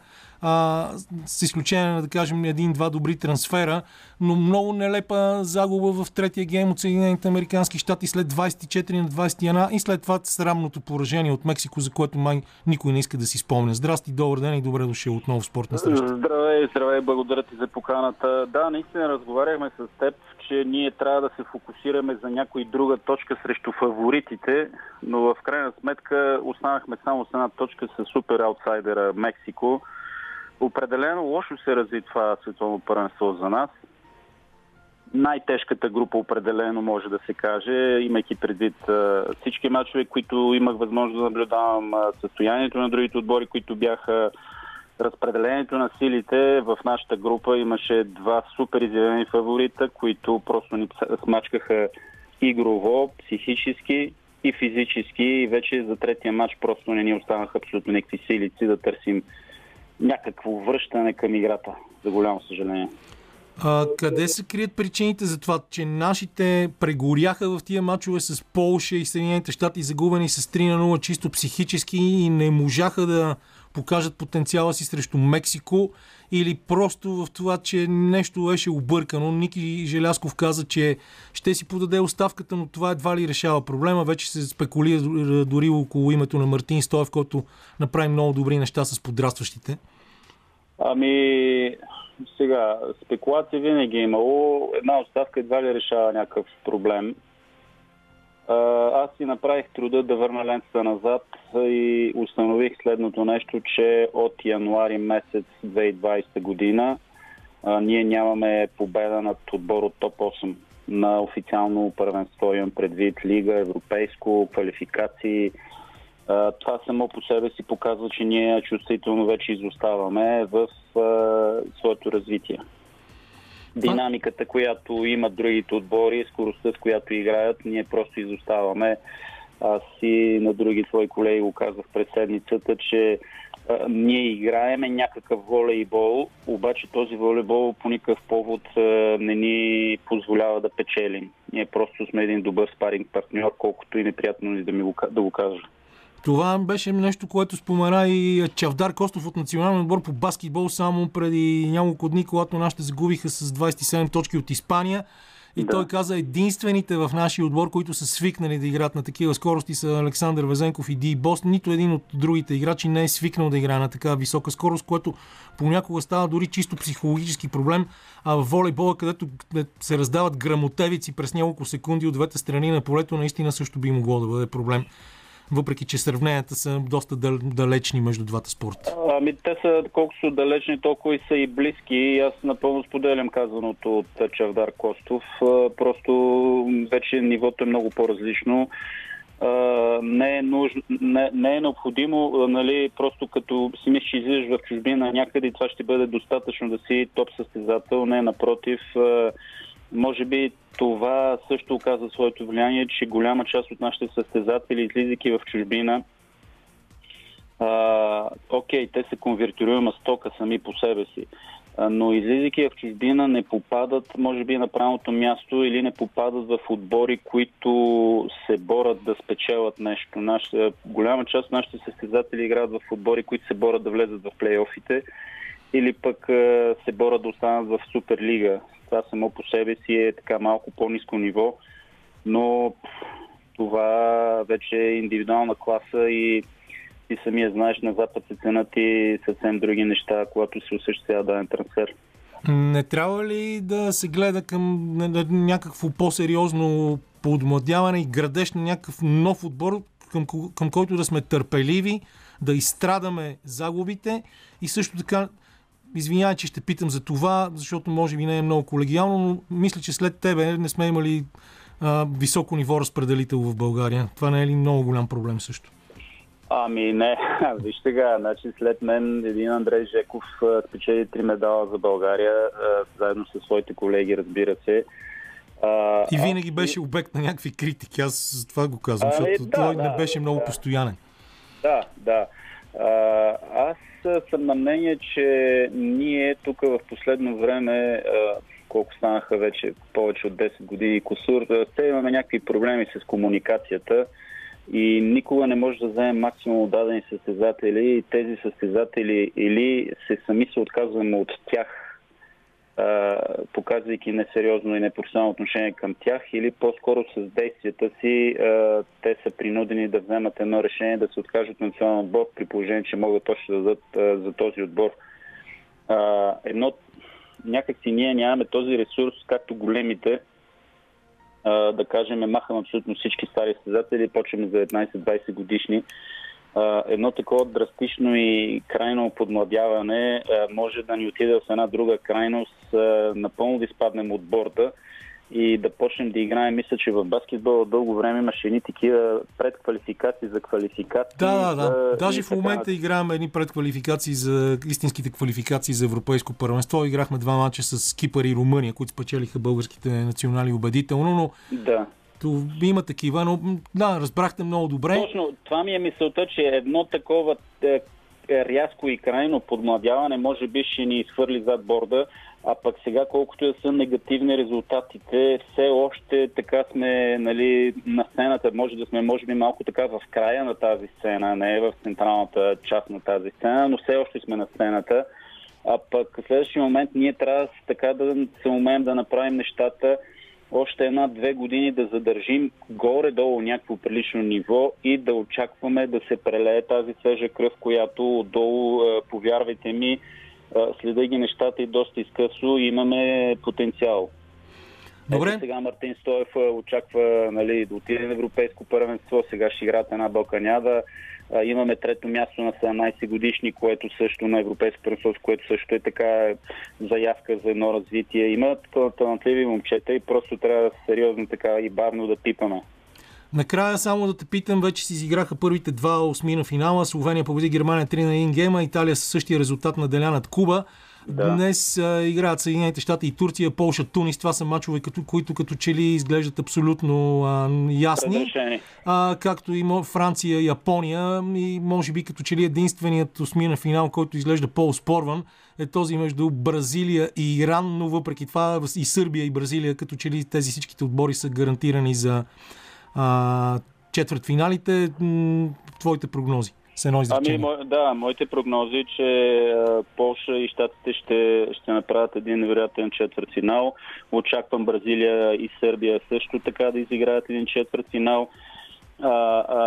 С изключение на, да кажем, 1-2 добри трансфера, но много нелепа загуба в третия гейм от Съединените американски щати след 24-21 и след това срамното поражение от Мексико, за което май никой не иска да си спомня. Здрасти, добър ден и добре дошъл отново в Спортна среща. Здравей, благодаря ти за поканата. Да, наистина разговаряхме с теб, че ние трябва да се фокусираме за някоя друга точка срещу фаворитите, но в крайна сметка останахме само с една точка с супер аутсайдера Мексико. Определено лошо се разви това световно първенство за нас. Най-тежката група определено може да се каже, имайки предвид всички мачове, които имах възможност да наблюдавам, състоянието на другите отбори, които бяха, разпределението на силите. В нашата група имаше 2 супер изявени фаворита, които просто ни смачкаха игрово, психически. и физически, и вече за третия матч просто не ни останаха абсолютно някакви силици да търсим някакво връщане към играта, за голямо съжаление. Къде се крият причините за това, че нашите прегоряха в тия мачове с Полша и Съединените щати, загубени с 3-0 чисто психически и не можаха да покажат потенциала си срещу Мексико, или просто в това, че нещо беше объркано? Ники Желязков каза, че ще си подаде оставката, но това едва ли решава проблема. Вече се спекулира дори около името на Мартин Стоев, който направи много добри неща с подрастващите. Ами... Сега, спекулация винаги е имало. Една оставка едва ли решава някакъв проблем. Аз си направих труда да върна лентата назад и установих следното нещо, че от януари месец 2020 година ние нямаме победа над отбор от топ 8 на официално първенство, имам предвид лига, европейско, квалификации. Това само по себе си показва, че ние чувствително вече изоставаме в своето развитие. Динамиката, която имат другите отбори, скоростта, с която играят, ние просто изоставаме. Аз и на други твои колеги го казах пред седмицата, че ние играеме някакъв волейбол, обаче този волейбол по никакъв повод не ни позволява да печелим. Ние просто сме един добър спаринг партньор, колкото и неприятно ни да го кажа. Това беше нещо, което спомена и Чавдар Костов от националния отбор по баскетбол само преди няколко дни, когато нашите загубиха с 27 точки от Испания. И да. Той каза, единствените в нашия отбор, които са свикнали да играят на такива скорости, са Александър Везенков и Ди Бост. Нито един от другите играчи не е свикнал да играе на такава висока скорост, което понякога става дори чисто психологически проблем. А в волейбола, където се раздават грамотевици през няколко секунди от двете страни на полето, наистина също би могло да бъде проблем. Въпреки че сравненията са доста далечни между двата спорта. Ами те са, колко са далечни, толкова и са и близки. Аз напълно споделям казаното от Чавдар Костов. Просто вече нивото е много по-различно. Не е необходимо, нали, просто като си мислиш, че излизаш в чужбина някъде и това ще бъде достатъчно да си топ състезател. Не, напротив, може би това също оказва своето влияние, че голяма част от нашите състезатели, излизайки в чужбина, окей, те са конвертируема стока сами по себе си, но излизайки в чужбина не попадат, може би, на правилното място или не попадат в отбори, които се борят да спечелят нещо. Голяма част от нашите състезатели играят в отбори, които се борят да влезат в плейофите, или пък се борят да останат в Суперлига. Това само по себе си е така малко по-ниско ниво, но това вече е индивидуална класа и ти самия знаеш, на Запад се ценят и съвсем други неща, когато се осъществява даден трансфер. Не трябва ли да се гледа към някакво по-сериозно подмладяване и градеж на някакъв нов отбор, към който да сме търпеливи, да изстрадаме загубите и също така... Извинявай, че ще питам за това, защото може би не е много колегиално, но мисля, че след тебе не сме имали високо ниво разпределител в България. Това не е ли много голям проблем също? Ами не, виж сега, значи след мен един Андрей Жеков спечели 3 медала за България, заедно със своите колеги, разбира се. И винаги беше обект на някакви критики, аз за това го казвам, защото той не беше много постоянен. Да. Аз съм на мнение, че ние тук в последно време, колко станаха вече повече от 10 години кусур, те имаме някакви проблеми с комуникацията и никога не може да вземем максимум дадени състезатели и тези състезатели или се сами се отказваме от тях, показвайки несериозно и непрофесионално отношение към тях, или по-скоро с действията си те са принудени да вземат едно решение да се откажат от националния отбор, при положение, че могат точно да дадат за този отбор. Някакси ние нямаме този ресурс, както големите, да кажем, махаме абсолютно всички стари състезатели, почваме 19-20 годишни. Едно такова драстично и крайно подмладяване може да ни отиде с една друга крайност, напълно да изпаднем от борда и да почнем да играем. Мисля, че в баскетбола дълго време имаше едни такива предквалификации за квалификации. Да. Даже в момента играем едни предквалификации за истинските квалификации за европейско първенство. Играхме 2 мача с Кипър и Румъния, които спечелиха българските национали убедително, но... Да. Има такива, но да, разбрахте много добре. Точно, това ми е мисълта, че едно такова рязко и крайно подмладяване може би ще ни изхвърли зад борда, а пък сега, колкото да са негативни резултатите, все още така сме, нали, на сцената, може да сме, може би малко така в края на тази сцена, не в централната част на тази сцена, но все още сме на сцената. А пък в следващия момент ние трябва така да се умеем да направим нещата още една-две години, да задържим горе-долу някакво прилично ниво и да очакваме да се прелее тази свежа кръв, която отдолу, повярвайте ми, следа ги нещата и доста изкъсо, имаме потенциал. Добре. Ето сега Мартин Стоев очаква, нали, да отиде на европейско първенство, сега ще играят една балканяда. Имаме трето място на 17 годишни, което също на европейско първенство, което също е така заявка за едно развитие. Има талантливи момчета и просто трябва сериозно така и бавно да пипаме. Накрая само да те питам, вече си изиграха първите два осми на финала. Словения победи Германия 3-1 гейма, Италия със същия резултат наделя над Куба. Да. Днес играят Съединените щати и Турция, Полша, Тунис. Това са мачове, които като че ли изглеждат абсолютно ясни. Както има Франция, Япония и може би като че ли единственият осми на финал, който изглежда по-оспорван, е този между Бразилия и Иран, но въпреки това и Сърбия и Бразилия, като че ли тези всичките отбори са гарантирани за четвъртфиналите. Твоите прогнози? Моите прогнози, че Полша и щатите ще направят един невероятен четвъртфинал. Очаквам Бразилия и Сърбия също така да изиграят един четвъртфинал.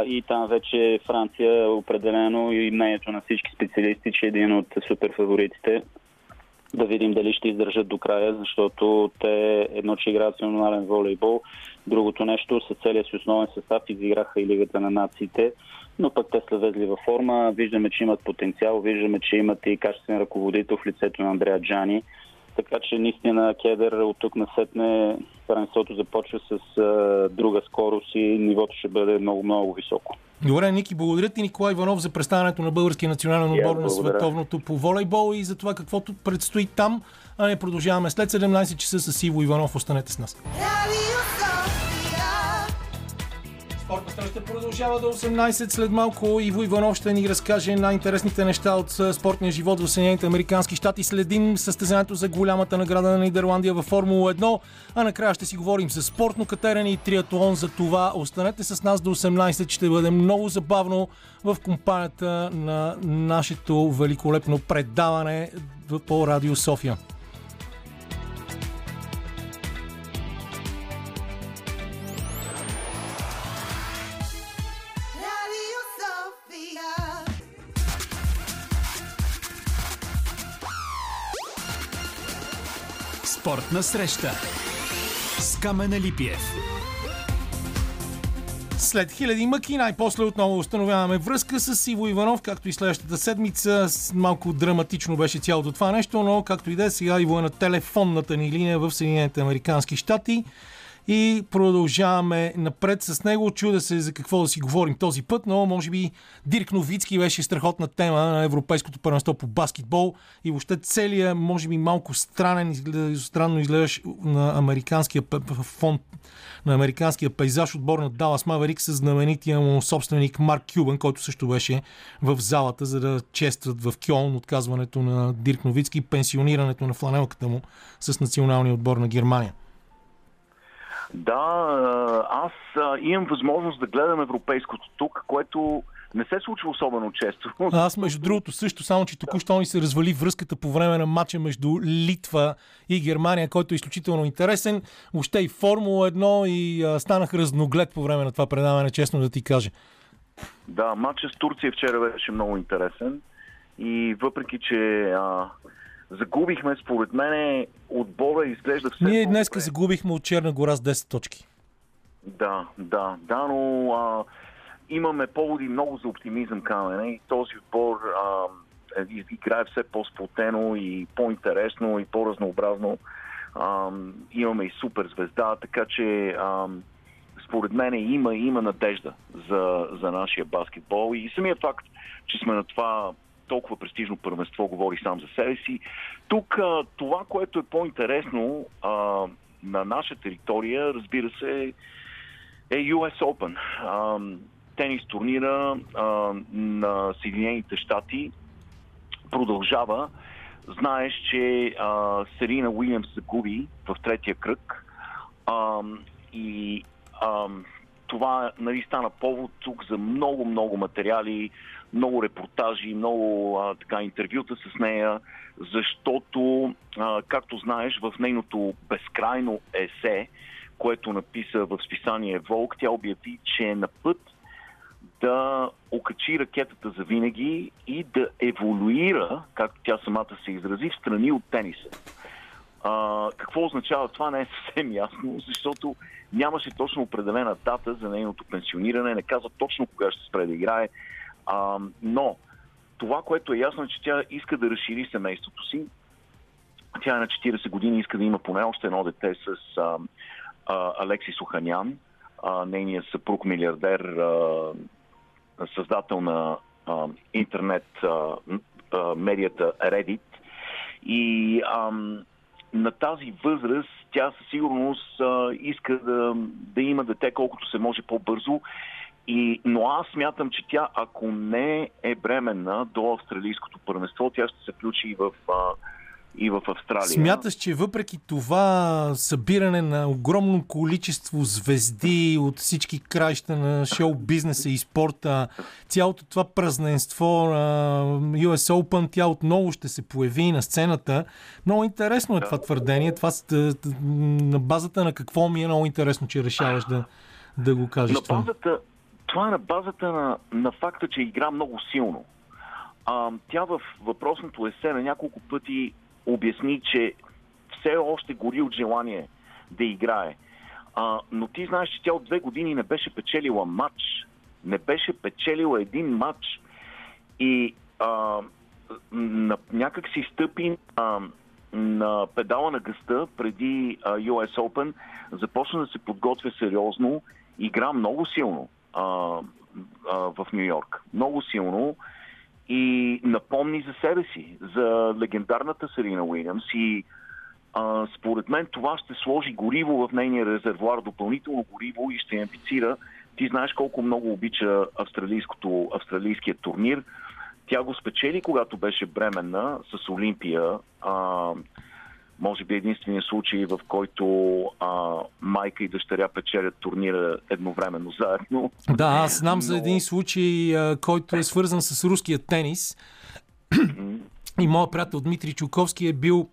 И там вече Франция определено, и мнението на всички специалисти, че е един от суперфаворитите. Да видим дали ще издържат до края, защото те едно, че играят национален волейбол, другото нещо, с целия си основен състав изиграха и Лигата на нациите, но пък те са влезли във форма, виждаме, че имат потенциал, виждаме, че имат и качествен ръководител в лицето на Андреа Джани, така че наистина кедър от тук насетне първенството започва с друга скорост и нивото ще бъде много-много високо. Добре, Ники, благодаря ти, Николай Иванов, за представянето на българския национален отбор на световното по волейбол и за това каквото предстои там. А не продължаваме след 17 часа с Иво Иванов. Останете с нас. Спортна среща продължава до 18. След малко Иво Иванов ще ни разкаже най-интересните неща от спортния живот в Съединените американски щати. Следим състезанието за голямата награда на Нидерландия във Формула 1, а накрая ще си говорим за спортно катерене и триатлон. За това останете с нас до 18. Ще бъде много забавно в компанията на нашето великолепно предаване по Радио София. Спортна среща с Камен Алипиев. След хиляди мъки най-после отново установяваме връзка с Иво Иванов, както и следващата седмица. Малко драматично беше цялото това нещо, но както и да е, сега Иво е на телефонната ни линия в Съединените американски щати и продължаваме напред с него. Чуда се за какво да си говорим този път, но може би Дърк Новицки беше страхотна тема на Европейското първенство по баскетбол и въобще целият, може би малко странно изглеждаш на американския фон, на американския пейзаж отбор на Далас Маверик с знаменития му собственик Марк Кюбън, който също беше в залата, за да честват в Кьолн отказването на Дърк Новицки и пенсионирането на фланелката му с националния отбор на Германия. Да, аз имам възможност да гледам европейското тук, което не се случва особено често. Аз, между другото, също, само че току-що ни се развали връзката по време на матча между Литва и Германия, който е изключително интересен. Още и Формула 1 и станах разноглед по време на това предаване, честно да ти кажа. Да, матчът с Турция вчера беше много интересен и въпреки, че загубихме, според мене, отбора изглежда все... Ние днеска загубихме от Черна гора с 10 точки. Да, но имаме поводи много за оптимизъм, Камене, и този отбор играе все по-сплотено и по-интересно и по-разнообразно. Имаме и супер звезда, така че според мене има надежда за нашия баскетбол и самия факт, че сме на това толкова престижно първенство говори сам за себе си. Тук това, което е по-интересно на наша територия, разбира се, е US Open. Тенис турнира на Съединените щати продължава. Знаеш, че Серина Уилямс се губи в третия кръг и това, нали, стана повод тук за много материали, много репортажи, много интервюта с нея, защото, както знаеш, в нейното безкрайно есе, което написа в списание Волк, тя обяви, че е на път да окачи ракетата за винаги и да еволюира, както тя самата се изрази, в страни от тениса. Какво означава това, не е съвсем ясно, защото нямаше точно определена дата за нейното пенсиониране, не каза точно кога ще спре да играе, но това, което е ясно, е, че тя иска да разшири семейството си. Тя е на 40 години, иска да има поне още едно дете с Алекси Суханян, нейният съпруг милиардер, създател на интернет медията Reddit. И на тази възраст тя със сигурност иска да има дете колкото се може по-бързо. Но аз смятам, че тя, ако не е бременна до австралийското първенство, тя ще се включи и в Австралия. Смяташ, че въпреки това събиране на огромно количество звезди от всички краища на шоу-бизнеса и спорта, цялото това празненство на US Open, тя отново ще се появи на сцената. Много интересно е това твърдение. Това на базата на какво ми е много интересно, че решаваш да го кажеш това. Това е на базата на факта, че игра много силно. Тя в въпросното есе на няколко пъти обясни, че все още гори от желание да играе. Но ти знаеш, че тя от 2 години не беше печелила матч. Не беше печелила един матч. И някак си стъпи на педала на гъста преди US Open. Започна да се подготвя сериозно. Игра много силно в Ню Йорк. Много силно. И напомни за себе си, за легендарната Серина Уилямс. И според мен това ще сложи гориво в нейния резервуар, допълнително гориво, и ще амбицира. Ти знаеш колко много обича австралийския турнир. Тя го спечели, когато беше бременна с Олимпия. Може би единствения случай, в който майка и дъщеря печелят турнира едновременно заедно. Да, аз знам за един случай, който е свързан с руския тенис. И моят приятел Дмитрий Чуковски е бил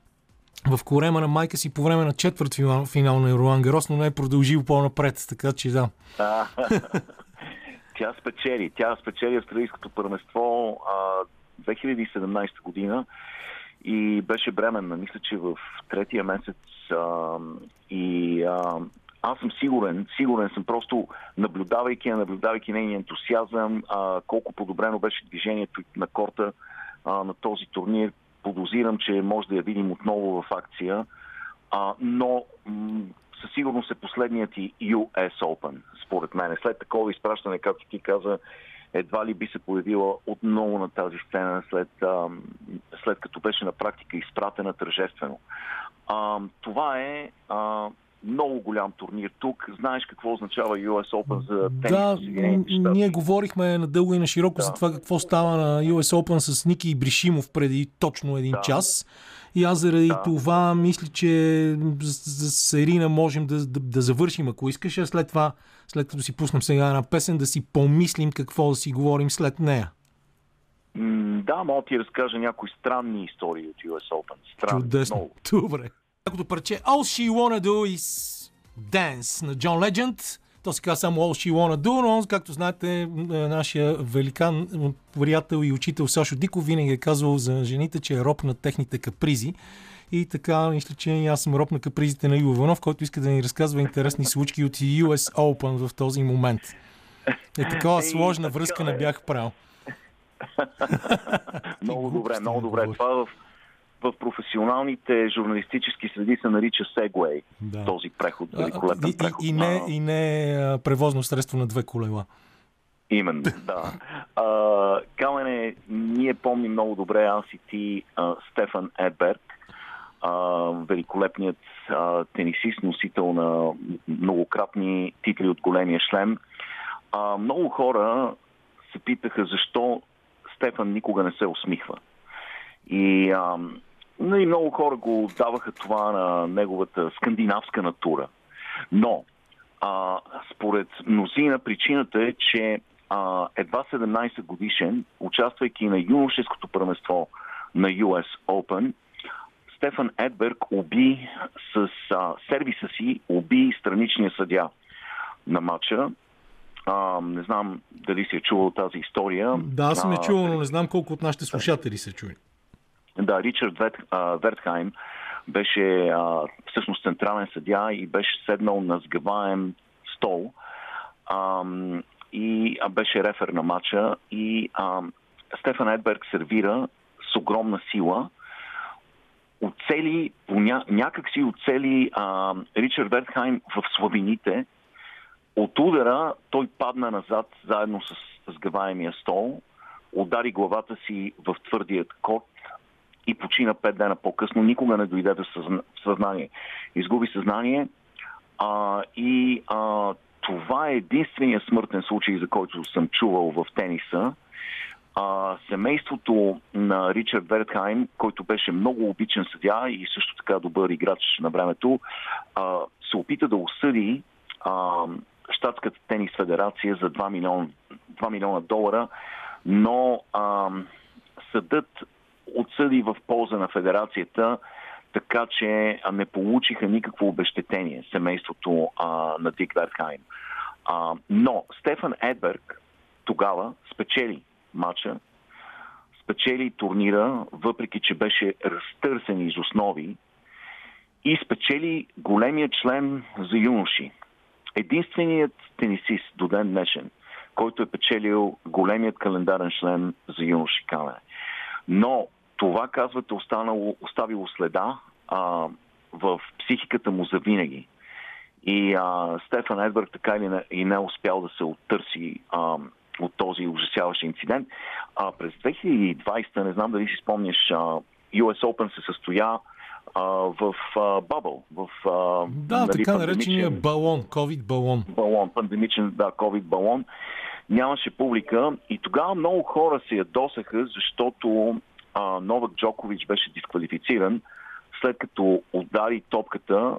в корема на майка си по време на четвъртфинал на Ролан Гарос, но не е продължил по-напред, така че да. Тя спечели австралийското първенство 2017 година. И беше бременна, мисля, че в третия месец. Аз съм сигурен съм, просто наблюдавайки нейния ентусиазъм, колко подобрено беше движението на корта на този турнир. Подозирам, че може да я видим отново в акция. Но със сигурност е последният и US Open, според мен. След такова изпращане, както ти каза, едва ли би се появила отново на тази сцена, след като беше на практика изпратена тържествено. Това е много голям турнир тук. Знаеш какво означава US Open за тенис? Да, ние говорихме надълго и на широко за това какво става на US Open с Ники Ибришимов преди точно един час. И аз заради това мисля, че за Серина можем да завършим, ако искаш, а след като си пуснем сега една песен, да си помислим какво да си говорим след нея. Да, мога ти разкажа някои странни истории от US Open. Чудесно. Добре. Такото парче All She Wanna Do Is Dance на Джон Ледженд. То се казва само All She Wanna Do, но както знаете, нашия великан приятел и учител Сашо Диков винаги е казвал за жените, че е роб на техните капризи. И така, мисля, че аз съм роб на капризите на Иво Иванов, който иска да ни разказва интересни случки от US Open в този момент. Е такава сложна връзка не бях правил. Много добре. Това в професионалните журналистически среди се нарича сегуей. Да. Този преход, великолепен преход. И не превозно средство на 2 колела. Именно, да. Камене, ние помним много добре, аз и ти, Стефан Едберг, великолепният тенисист, носител на многократни титли от големия шлем. Много хора се питаха защо Стефан никога не се усмихва. И много хора го даваха това на неговата скандинавска натура. Но според мнозина причината е, че едва 17 годишен, участвайки на юношеското първенство на US Open, Стефан Едберг уби с сервиса си, уби страничния съдия на матча. Не знам дали си е чувал тази история. Да, аз съм чувал, но не знам колко от нашите слушатели се чули. Да, Ричард Вертхайм беше всъщност централен съдия и беше седнал на сгъваем стол и беше рефер на матча и Стефан Едберг сервира с огромна сила. Някак си оцели Ричард Вертхайм в слабините. От удара той падна назад заедно с сгъваемия стол, удари главата си в твърдият кот и почина 5 дена по-късно. Никога не дойде до съзнание. Изгуби съзнание това е единствения смъртен случай, за който съм чувал в тениса. Семейството на Ричард Вертхайм, който беше много обичан съдия и също така добър играч на времето, се опита да осъди Щатската тенис федерация за $2 милиона, но съдът отсъди в полза на федерацията, така че не получиха никакво обезщетение семейството на Дик Вертхайм. Но Стефан Едберг тогава спечели матча, спечели турнира, въпреки че беше разтърсен из основи и спечели големия член за юноши. Единственият тенисист до ден днешен, който е печелил големият календарен член за юноши камене. Но това, казвате, оставило следа в психиката му завинаги. И Стефан Едберг така и не успял да се оттърси от този ужасяващ инцидент. През 2020, не знам дали си спомняш, US Open се състоя в Бабъл. Да, така наречения балон, COVID-балон. Пандемичен, да, COVID-балон. Нямаше публика и тогава много хора се ядосаха, защото Новак Джокович беше дисквалифициран, след като удари топката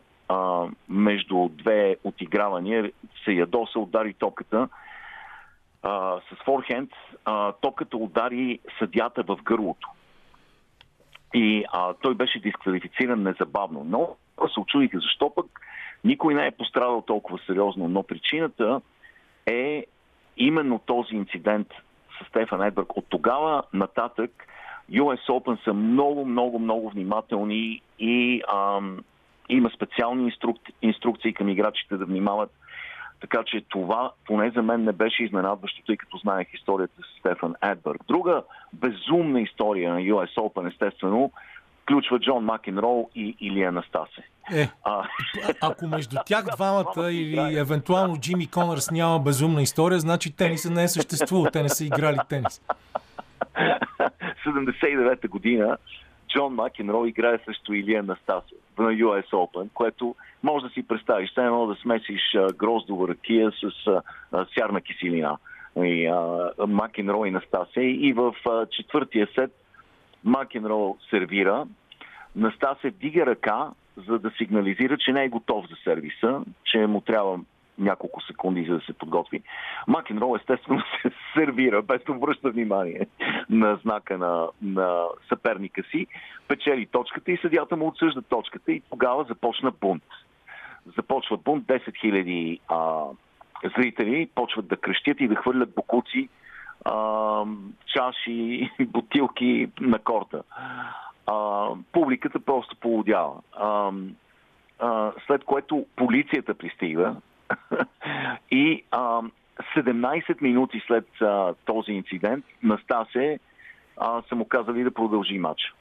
между две отигравания, се ядоса, удари топката с форхенд, топката удари съдията в гърлото. И той беше дисквалифициран незабавно. Но се очудиха защо пък никой не е пострадал толкова сериозно. Но причината е именно този инцидент с Стефан Едберг. От тогава нататък US Open са много внимателни и има специални инструкции към играчите да внимават. Така че това, поне за мен, не беше изненадващо, тъй като знаех историята с Стефан Едберг. Друга безумна история на US Open, естествено, включва Джон Макенроу и Илия Настасе. Ако между тях двамата или евентуално Джимми Конърс няма безумна история, значи тениса не е съществувал, те не са играли тенис. 79-та година Джон Макенроу играе срещу Илия Настасе на US Open, което може да си представиш. Те едно да смесиш гроздова ракия с сярна киселина. Макенроу и Настасе. И в четвъртия сет Макенроу сервира. Настасе вдига ръка, за да сигнализира, че не е готов за сервиса, че му трябва няколко секунди, за да се подготви. Макенроу естествено се сервира, без да обръща внимание на знака на съперника си. Печели точката и съдията му отсъжда точката и тогава започна бунт. Започва бунт, 10 000 зрители почват да крещят и да хвърлят бокуци, чаши, бутилки на корта. Публиката просто полудява. След което полицията пристига и 17 минути след този инцидент Настасе са му казали да продължи матча.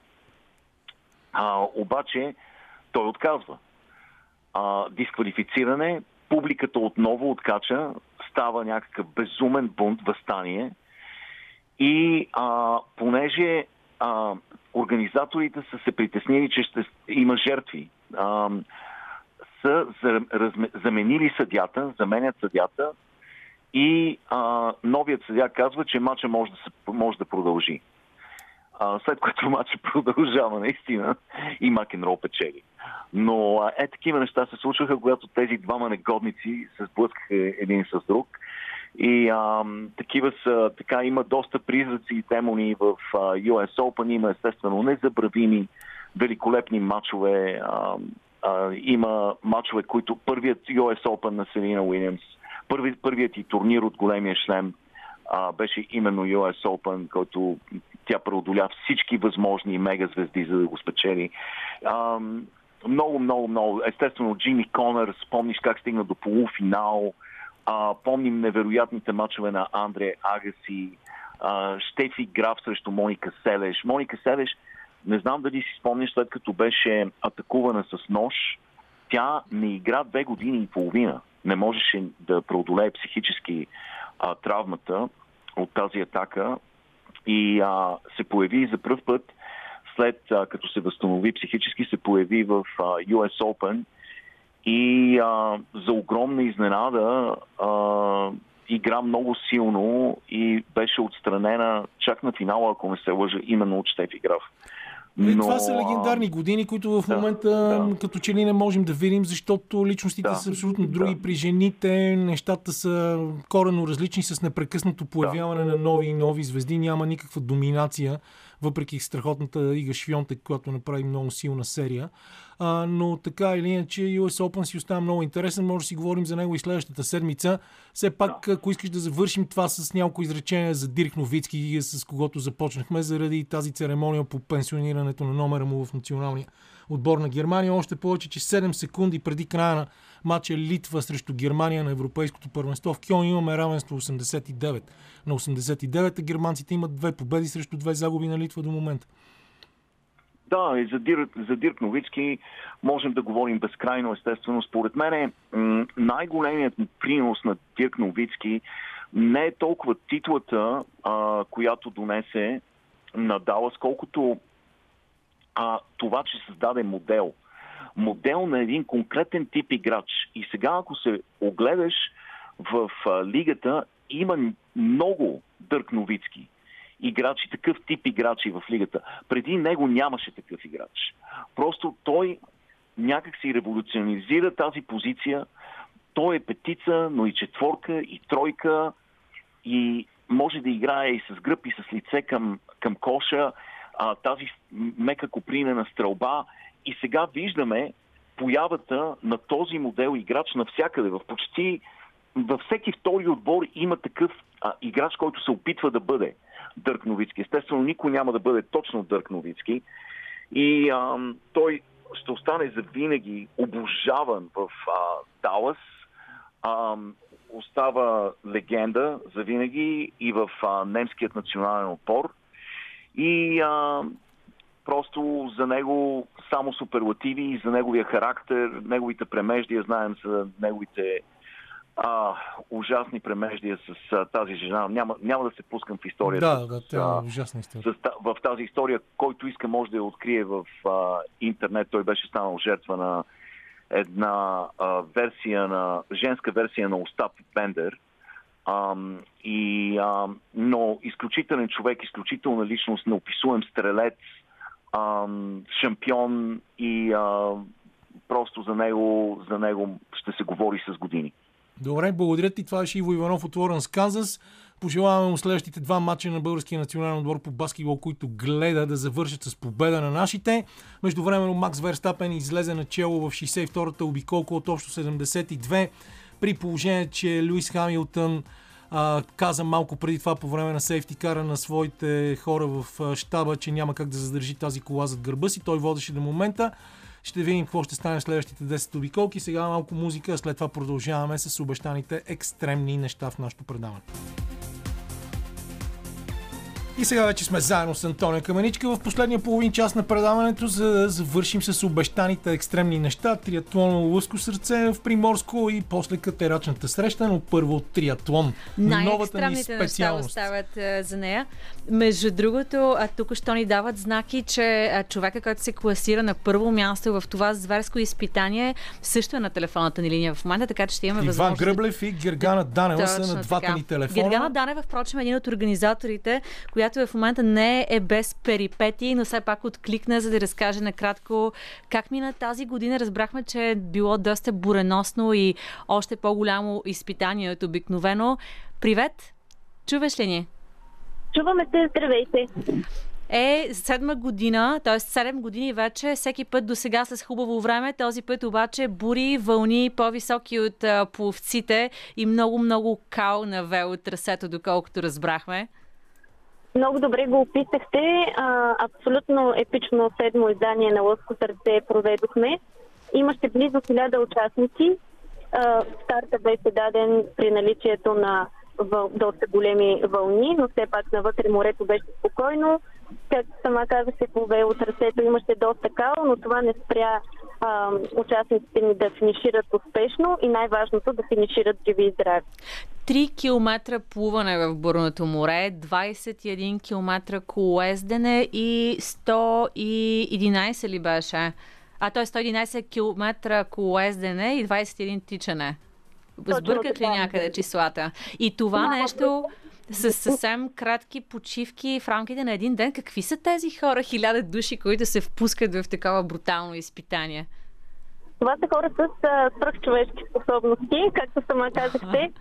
Обаче той отказва. Дисквалифициране, публиката отново откача, става някакъв безумен бунт, въстание и понеже организаторите са се притеснили, че ще има жертви. Са заменили съдията, заменят съдията и новият съдия казва, че матча може да продължи. След което матча продължава наистина и Макенро печели. Но такива неща се случваха, когато тези двама негодници се сблъскаха един с друг. И такива са, така има доста признаци и демони в US Open. Има естествено незабравими, великолепни матчове. Има матчове, които първият US Open на Серина Уилямс, първият и турнир от големия шлем беше именно US Open, който тя преодоля всички възможни мегазвезди, за да го спечели. Много. Естествено, Джимми Конър, спомниш как стигна до полуфинал. Помним невероятните мачове на Андре Агаси, Штефи Граф срещу Моника Селеш. Моника Селеш, не знам дали си спомняш, след като беше атакувана с нож, тя не игра 2 години и половина. Не можеше да преодолее психически травмата от тази атака и се появи за пръв път, след като се възстанови психически, се появи в US Open и за огромна изненада игра много силно и беше отстранена чак на финала, ако не се лъжа, именно от Штефи Граф. Но... това са легендарни години, които в момента като че ли не можем да видим, защото личностите са абсолютно други. При жените нещата са коренно различни, с непрекъснато появяване на нови и нови звезди. Няма никаква доминация, въпреки страхотната Ига Швионтек, която направи много силна серия. Но така или иначе US Open си остава много интересен. Може да си говорим за него и следващата седмица. Все пак, ако искаш да завършим това с няколко изречение за Дърк Новицки, с когото започнахме заради тази церемония по пенсионирането на номера му в националния отбор на Германия. Още повече, че 7 секунди преди края на матча Литва срещу Германия на Европейското първенство в Кьон имаме равенство 89 на 89. Германците имат 2 победи срещу 2 загуби на Литва до момента. Да, и за Дърк Новицки можем да говорим безкрайно, естествено. Според мен най-големият принос на Дърк Новицки не е толкова титлата, която донесе Надал, сколкото това, че създаде модел. Модел на един конкретен тип играч. И сега, ако се огледаш в лигата, има много Дърк Новицки играчи, такъв тип играчи в лигата. Преди него нямаше такъв играч. Просто той някак си революционизира тази позиция. Той е 5-ца, но и 4-ка, и 3-ка, и може да играе и с гръб, и с лице към коша, тази мека копринена стрелба. И сега виждаме появата на този модел играч навсякъде. Във всеки втори отбор има такъв играч, който се опитва да бъде Дърк Новицки. Естествено, никой няма да бъде точно Дърк Новицки. И той ще остане завинаги обожаван в Далас. Остава легенда завинаги и в немският национален отбор. И просто за него само суперлативи, за неговия характер, неговите премеждия, знаем за неговите ужасни премеждия с тази жена. Няма да се пускам в историята. Да, ужасна история. В тази история, който иска, може да я открие в интернет. Той беше станал жертва на една женска версия на Остап Бендер. Но изключителен човек, изключителна личност, неописуем стрелец, шампион и просто за него ще се говори с години. Добре, благодаря ти. Това беше Иво Иванов от Лоренс, Канзас. Пожелаваме му следващите 2 мача на българския национален отбор по баскетбол, които гледа, да завършат с победа на нашите. Междувременно Макс Верстапен излезе начело в 62-та обиколка от общо 72, при положение, че Льюис Хамилтън каза малко преди това по време на сейфтикара на своите хора в щаба, че няма как да задържи тази кола зад гърба си. Той водеше до момента. Ще видим какво ще стане в следващите 10 обиколки. Сега малко музика, а след това продължаваме с обещаните екстремни неща в нашото предаване. И сега вече сме заедно с Антония Каменичка в последния половин час на предаването, за да завършим с обещаните екстремни неща. Триатлон Лъвско сърце в Приморско и после катерачната среща, но първо триатлон. Новата ни специалност. Стават за нея. Между другото, тук що ни дават знаки, че човека, който се класира на първо място в това зверско изпитание, също е на телефонната ни линия в момента, така че ще имаме възможност. Иван Гръблев и Гергана Данева са на двата ни телефона. Гергана Данева, впрочем, е един от организаторите, която в момента не е без перипетии, но все пак откликна, за да разкаже накратко как мина тази година. Разбрахме, че е било доста буреносно и още по-голямо изпитание от обикновено. Привет! Чуваш ли ни? Чуваме те, здравейте! Е, седма година, т.е. 7 години вече, всеки път до сега с хубаво време, този път обаче бури, вълни по-високи от пловците и много-много кал навел от трасето, доколкото разбрахме. Много добре го описахте. Абсолютно епично 7-мо издание на Лъвско сърце проведохме. Имаше близо 1000 участници. Старта беше даден при наличието на доста големи вълни, но все пак навътре морето беше спокойно. Както сама казахте, пове от трасето имаше доста кал, но това не спря участниците ни да финишират успешно и най-важното да финишират живи и здрави. 3 км плуване в бурното море, 21 км колоездене и 111 ли беше? Т.е. 111 км колоездене и 21 тичане. Сбърках ли някъде числата? И това нещо с съвсем кратки почивки в рамките на един ден. Какви са тези хора, 1000 души, които се впускат в такова брутално изпитание? Това са хора с свръхчовешки способности, както сама казахте.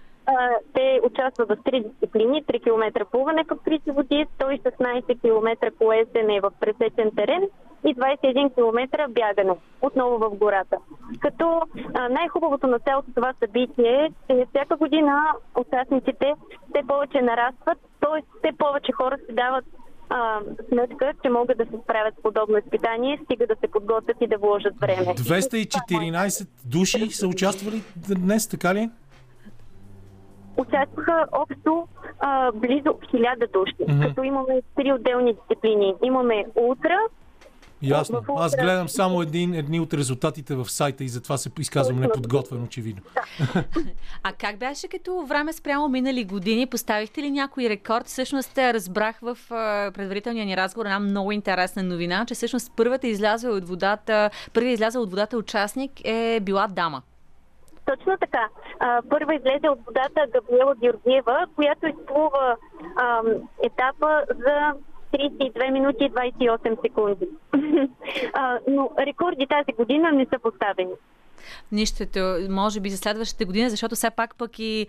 Те участват в 3 дисциплини: 3 км плуване в открити води, 116 км колоездене в пресечен терен и 21 км бягане, отново в гората. Като най-хубавото на цялото това събитие е, че всяка година участниците все повече нарастват, т.е. все повече хора се дават сметка, че могат да се справят с подобно изпитание, стига да се подготвят и да вложат време. 214 души са участвали днес, така ли? Участваха общо близо 1000 души, като имаме 3 отделни дисциплини. Имаме ултра. Ясно. Ултра... Аз гледам само едни от резултатите в сайта и затова се изказвам неподготвен, очевидно. Да. А как беше като време спрямо минали години? Поставихте ли някой рекорд? Всъщност разбрах в предварителния ни разговор една много интересна новина, че всъщност първият излязъл от водата участник е била дама. Точно така. Първа излезе от водата Габриела Георгиева, която изплува етапа за 32 минути и 28 секунди. Но рекорди тази година не са поставени. Нищото, може би за следващата година, защото все пак пък и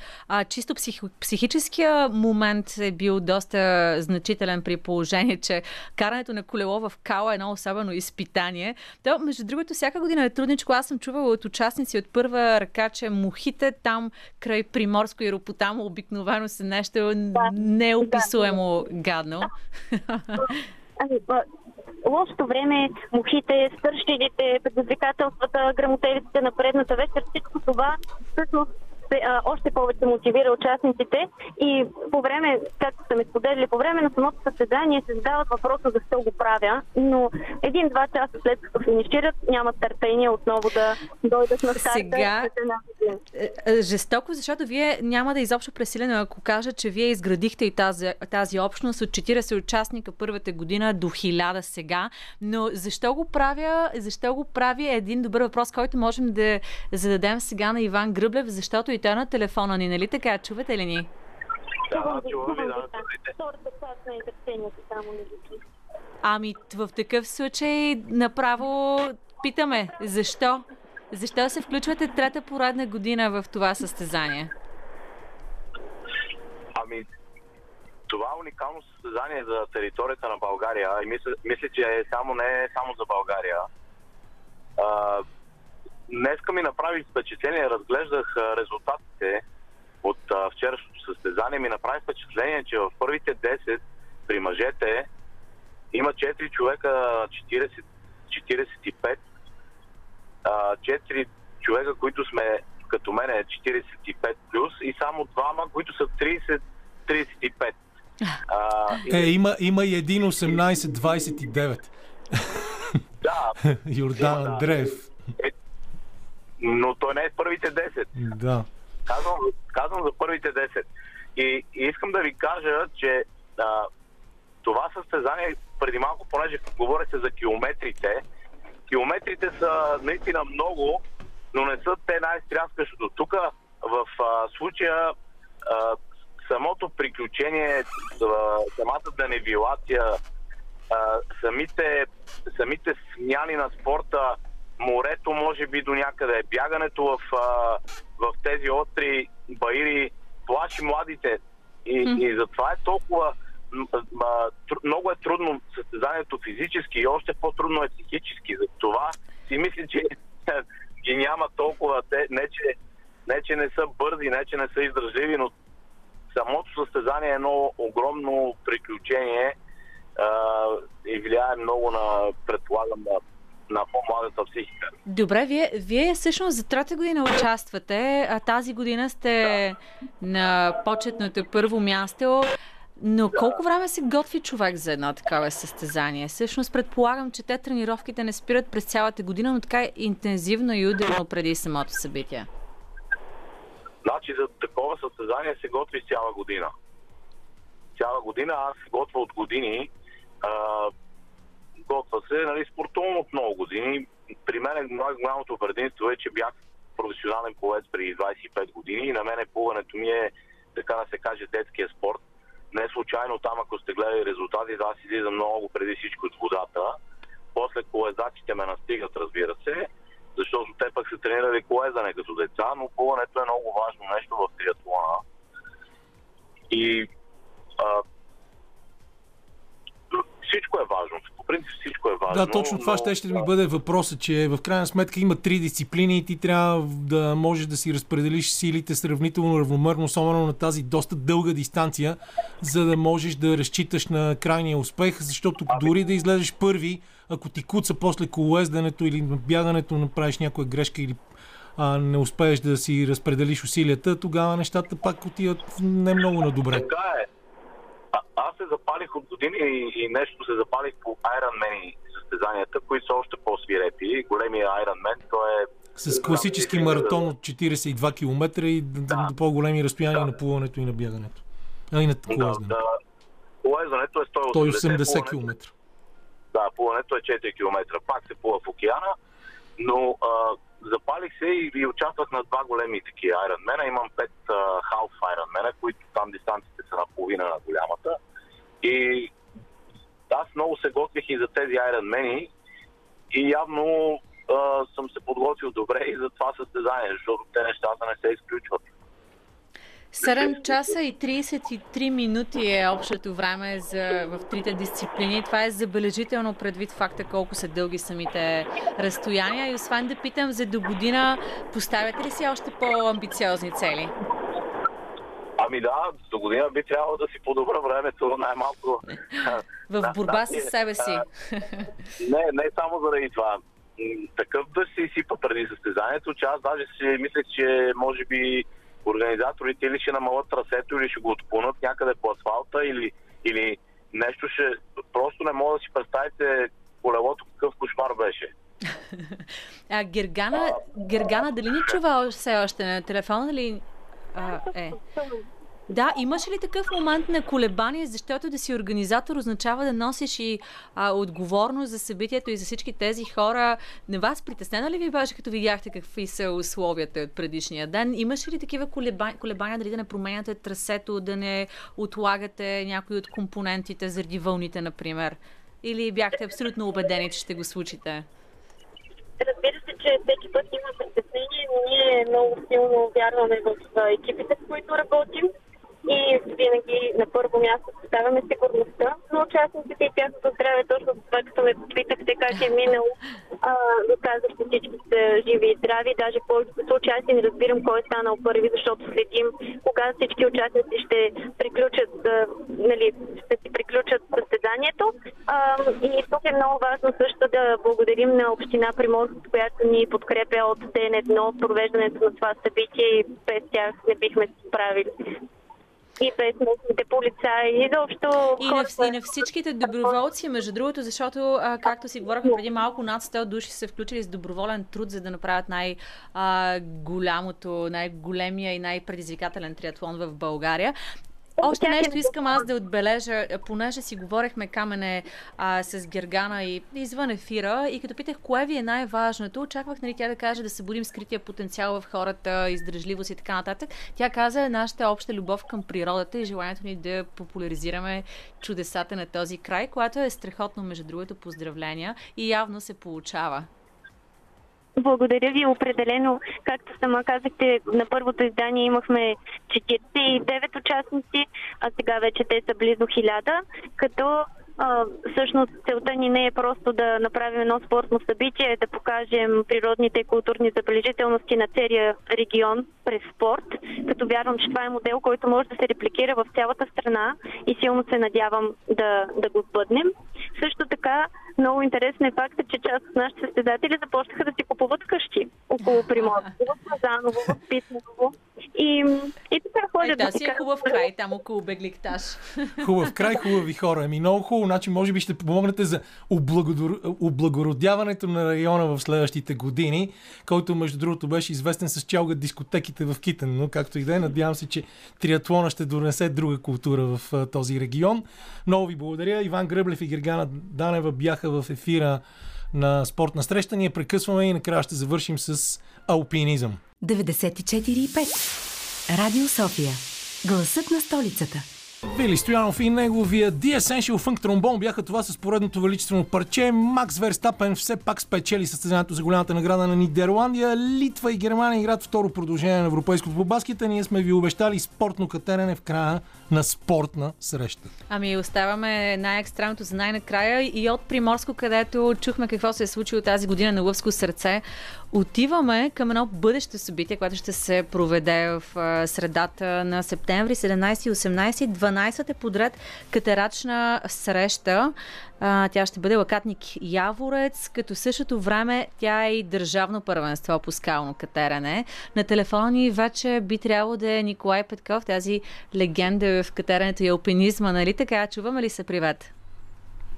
чисто психическия момент е бил доста значителен при положение, че карането на колело в кала е едно особено изпитание. То, между другото, всяка година е трудничко. Аз съм чувала от участници от първа ръка, че мухите там край Приморско и Ропотамо обикновено са нещо неописуемо гадно. Лошото време, мухите, стършилите, предизвикателствата, грамотевиците на предната вечер, всичко това всъщност още повече мотивира участниците и по време, както са ме споделили, по време на самото състезание се задават въпроса защо го правя, но 1-2 часа след като финишират нямат търпение отново да дойдат на старта. Сега, жестоко, защото вие няма да изобщо пресилено, ако кажа, че вие изградихте и тази общност от 40 участника първата година до 1000 сега, но защо го прави е един добър въпрос, който можем да зададем сега на Иван Гръблев, защото и той на телефона ни, нали така? Чувате ли ни? Да, чуваме, да. Ами, в такъв случай направо питаме, защо? Защо се включвате трета поредна година в това състезание? Ами, това уникално състезание за територията на България и мисля, че не е само за България. Днеска ми направи впечатление, разглеждах резултатите от вчерашното състезание. Ми направи впечатление, че в първите 10 при мъжете има 4 човека 40-45, 4 човека, които сме като мен 45+, и само 2, които са 30-35. Има и един 18-29. Да. Йордан Андреев. Но той не е в първите 10. Да. Казвам за първите 10. И искам да ви кажа, че това състезание, преди малко, понеже говоря се за километрите, километрите са наистина много, но не са те най-стряскащото. Тук в случая самото приключение, самата деневилация, самите смяни на спорта, морето може би до някъде, бягането в тези остри баири плаши младите. И затова е толкова много е трудно състезанието физически и още по-трудно е психически. Затова си мисля, че ги няма толкова. Не, че не са бързи, не, че не са издържливи, но самото състезание е едно огромно приключение и влияе много на, предполагам, на по-младата психика. Добре, вие всъщност за трета година участвате, а тази година сте на почетното първо място. Но колко време се готви човек за едно такова състезание? Всъщност предполагам, че те тренировките не спират през цялата година, но така интензивно и ударно преди самото събитие. Значи за такова състезание се готви цяла година. Цяла година, аз се готвя от години. Готва се, спортувам от много години. При мен най-голямото предимство е, че бях професионален пловец преди 25 години и на мен плуването ми е, така да се каже, детския спорт. Не случайно там, ако сте гледали резултати, да, аз излизам много преди всичко от водата. После колезачите ме настигат, разбира се, защото те пък са тренирали колезане като деца, но плуването е много важно нещо в триатлона. И всичко е важно. По принцип всичко е важно. Да, точно това ще ми бъде въпросът, че в крайна сметка има три дисциплини и ти трябва да можеш да си разпределиш силите сравнително равномерно, особено на тази доста дълга дистанция, за да можеш да разчиташ на крайния успех, защото дори да излезеш първи, ако ти куца после колоезденето или бягането направиш някоя грешка или не успееш да си разпределиш усилията, тогава нещата пак отиват не много на добре. Така е. Аз се запалих от години и нещо се запалих по Ironman състезанията, които са още по-свирепи. Големия Ironman, той е... С класически маратон от 42 км и до по-големи разстояния на плуването и на бягането. И на колезденето. Колезденето е 180 км. Да, плуването е 4 км. Пак се плува в океана, но запалих се и участвах на два големи такива Ironman. Имам 5 Half Ironman, които там дистанциите са на половина на голямата. И аз много се готвих и за тези Ironman и явно съм се подготвил добре и за това състезание, защото те нещата не се изключват. 7 часа и 33 минути е общото време в трите дисциплини. Това е забележително предвид факта колко са дълги самите разстояния. И освен да питам, за до година поставяте ли си още по-амбициозни цели? Ами да, до година би трябвало да си подобра времето най-малко. В борба със себе си. Не само заради това. Такъв да си сипа преди състезанието, че аз даже си мислех, че може би организаторите или ще намалят трасето, или ще го отклонят някъде по асфалта, или нещо ще... Просто не мога да си представите колелото какъв кошмар беше. Гергана, дали ни чува все още на телефона? Дали... Да, имаш ли такъв момент на колебание, защото да си организатор означава да носиш и отговорност за събитието и за всички тези хора? На вас притеснено ли ви беше, като видяхте какви са условията от предишния ден? Имаш ли такива колебания, дали да не променяте трасето, да не отлагате някои от компонентите заради вълните, например? Или бяхте абсолютно убедени, че ще го случите? Разбира се, че всеки път има притеснение, но ние много силно вярваме в екипите, с които работим и винаги на първо място поставяме сигурността на участниците и тяхното здраве. Точно за това, като ме попитахте как е минало, доказах, че всички са живи и здрави. Даже в повечето участие не разбирам кой е станал първи, защото следим кога всички участници ще приключат, ще си приключат състезанието. И тук е много важно също да благодарим на община Приморско, която ни подкрепя от ден едно провеждането на това събитие и без тях не бихме се справили. и без местните полицаи. И на всичките доброволци, между другото, защото, както си говорихме преди малко, над 100 души са включили с доброволен труд, за да направят най-голямото, най-големия и най-предизвикателен триатлон в България. Още нещо искам аз да отбележа, понеже си говорихме, Камене, с Гергана и извън ефира, и като питах кое ви е най-важното, очаквах, нали, тя да каже да събудим скрития потенциал в хората, издръжливост и така нататък. Тя каза нашата обща любов към природата и желанието ни да популяризираме чудесата на този край, което е страхотно, между другото, поздравления, и явно се получава. Благодаря ви, определено. Както сама казахте, на първото издание имахме 49 участници, а сега вече те са близо 1000, като всъщност целта ни не е просто да направим едно спортно събитие, да покажем природните и културни забележителности на целия регион през спорт, като вярвам, че това е модел, който може да се репликира в цялата страна и силно се надявам да го сбъднем. Също така, много интересен е факта, че част от нашите състезатели започнаха да си купуват къщи около Приморско, в Пазаново, в Питново. И така ходят. Да, си е хубав край, там около Бегликташ. Хубав край, хубави хора. Много хубаво. Значи, може би ще помогнете за облагородяването на района в следващите години, който, между другото, беше известен с чалга дискотеките в Китен. Но както и да е, надявам се, че триатлона ще донесе друга култура в този регион. Много ви благодаря. Иван Гръблев и Гергана Данева бяха в ефира на Спортна среща. Ние прекъсваме и накрая ще завършим с алпинизъм. 94,5 Радио София. Гласът на столицата. Вили Стоянов и неговия The Essential Funk Trombone бяха това с поредното величествено парче. Макс Верстапен все пак спечели състезанието за голямата награда на Нидерландия. Литва и Германия играят второ продължение на европейското по баскета. Ние сме ви обещали спортно катерене в края на Спортна среща. Ами оставаме най-екстремното за най-накрая и от Приморско, където чухме какво се е случило тази година на Лъвско сърце. Отиваме към едно бъдеще събитие, което ще се проведе в средата на септември, 17 и 18, 12 е подред катерачна среща. Тя ще бъде Лакатник Яворец, като същото време тя е и държавно първенство по скално катерене. На телефона ни вече би трябвало да е Николай Петков, тази легенда в катеренето и алпинизма, нали така? Чуваме ли се, привет?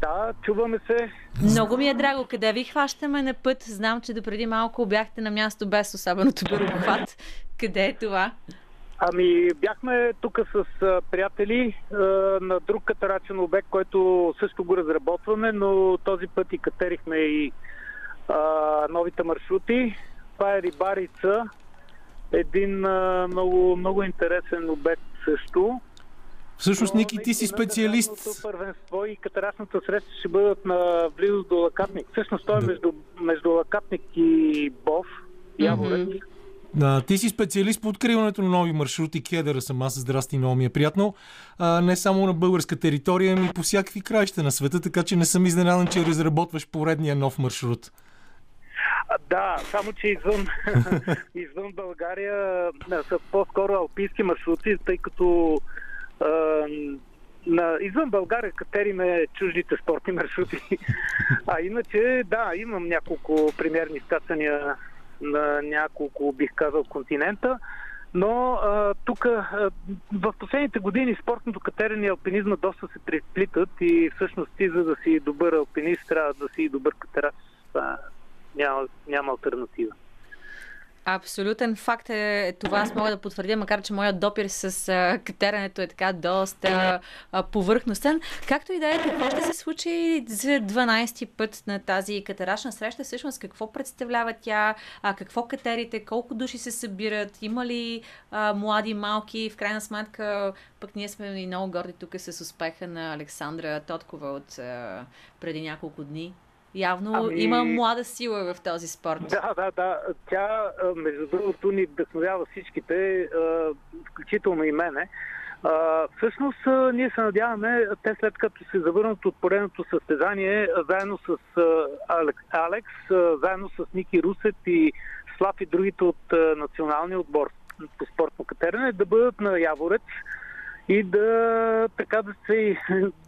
Да, чуваме се. Много ми е драго. Къде ви хващаме на път? Знам, че допреди малко бяхте на място без особено добър обхват. Къде е това? Ами бяхме тук с приятели на друг катерачен обект, който също го разработваме, но този път и катерихме и новите маршрути. Това е Рибарица, един много, много интересен обект също. Всъщност, Ники, ти си специалист. Първенство и катерачната среща ще бъдат на близост до Лакатник. Всъщност той е между Лакатник и Бов, Яворец. Да, ти си специалист по откриването на нови маршрути. Кедъра сама се здрасти, много ми е приятно. Не само на българска територия, но и по всякакви краища на света, така че не съм изненадан, че разработваш поредния нов маршрут. Да, само че извън България са по-скоро алпийски маршрути, тъй като извън България катериме чуждите спортни маршрути. А иначе, да, имам няколко примерни скачания на няколко, бих казал, континента, но тук в последните години спортното катерене и алпинизма доста се преплитат и всъщност ти, за да си добър алпинист, трябва да си добър катерач. Няма алтернатива. Абсолютен факт е това, аз мога да потвърдя, макар че моят допир с катеренето е така доста повърхностен. Както и да е, какво ще се случи за 12-ти път на тази катерачна среща? Всъщност какво представлява тя, какво катерите, колко души се събират, има ли млади, малки? В крайна сметка пък ние сме и много горди тук с успеха на Александра Тоткова от преди няколко дни. Явно има млада сила в този спорт. Да. Тя, между другото, ни вдъхновява всичките, включително и мене. Всъщност, ние се надяваме, те след като се завърнат от поредното състезание, заедно с Алекс, заедно с Ники Русет и Слав и другите от националния отбор по спортно катерене, да бъдат на Яворец и да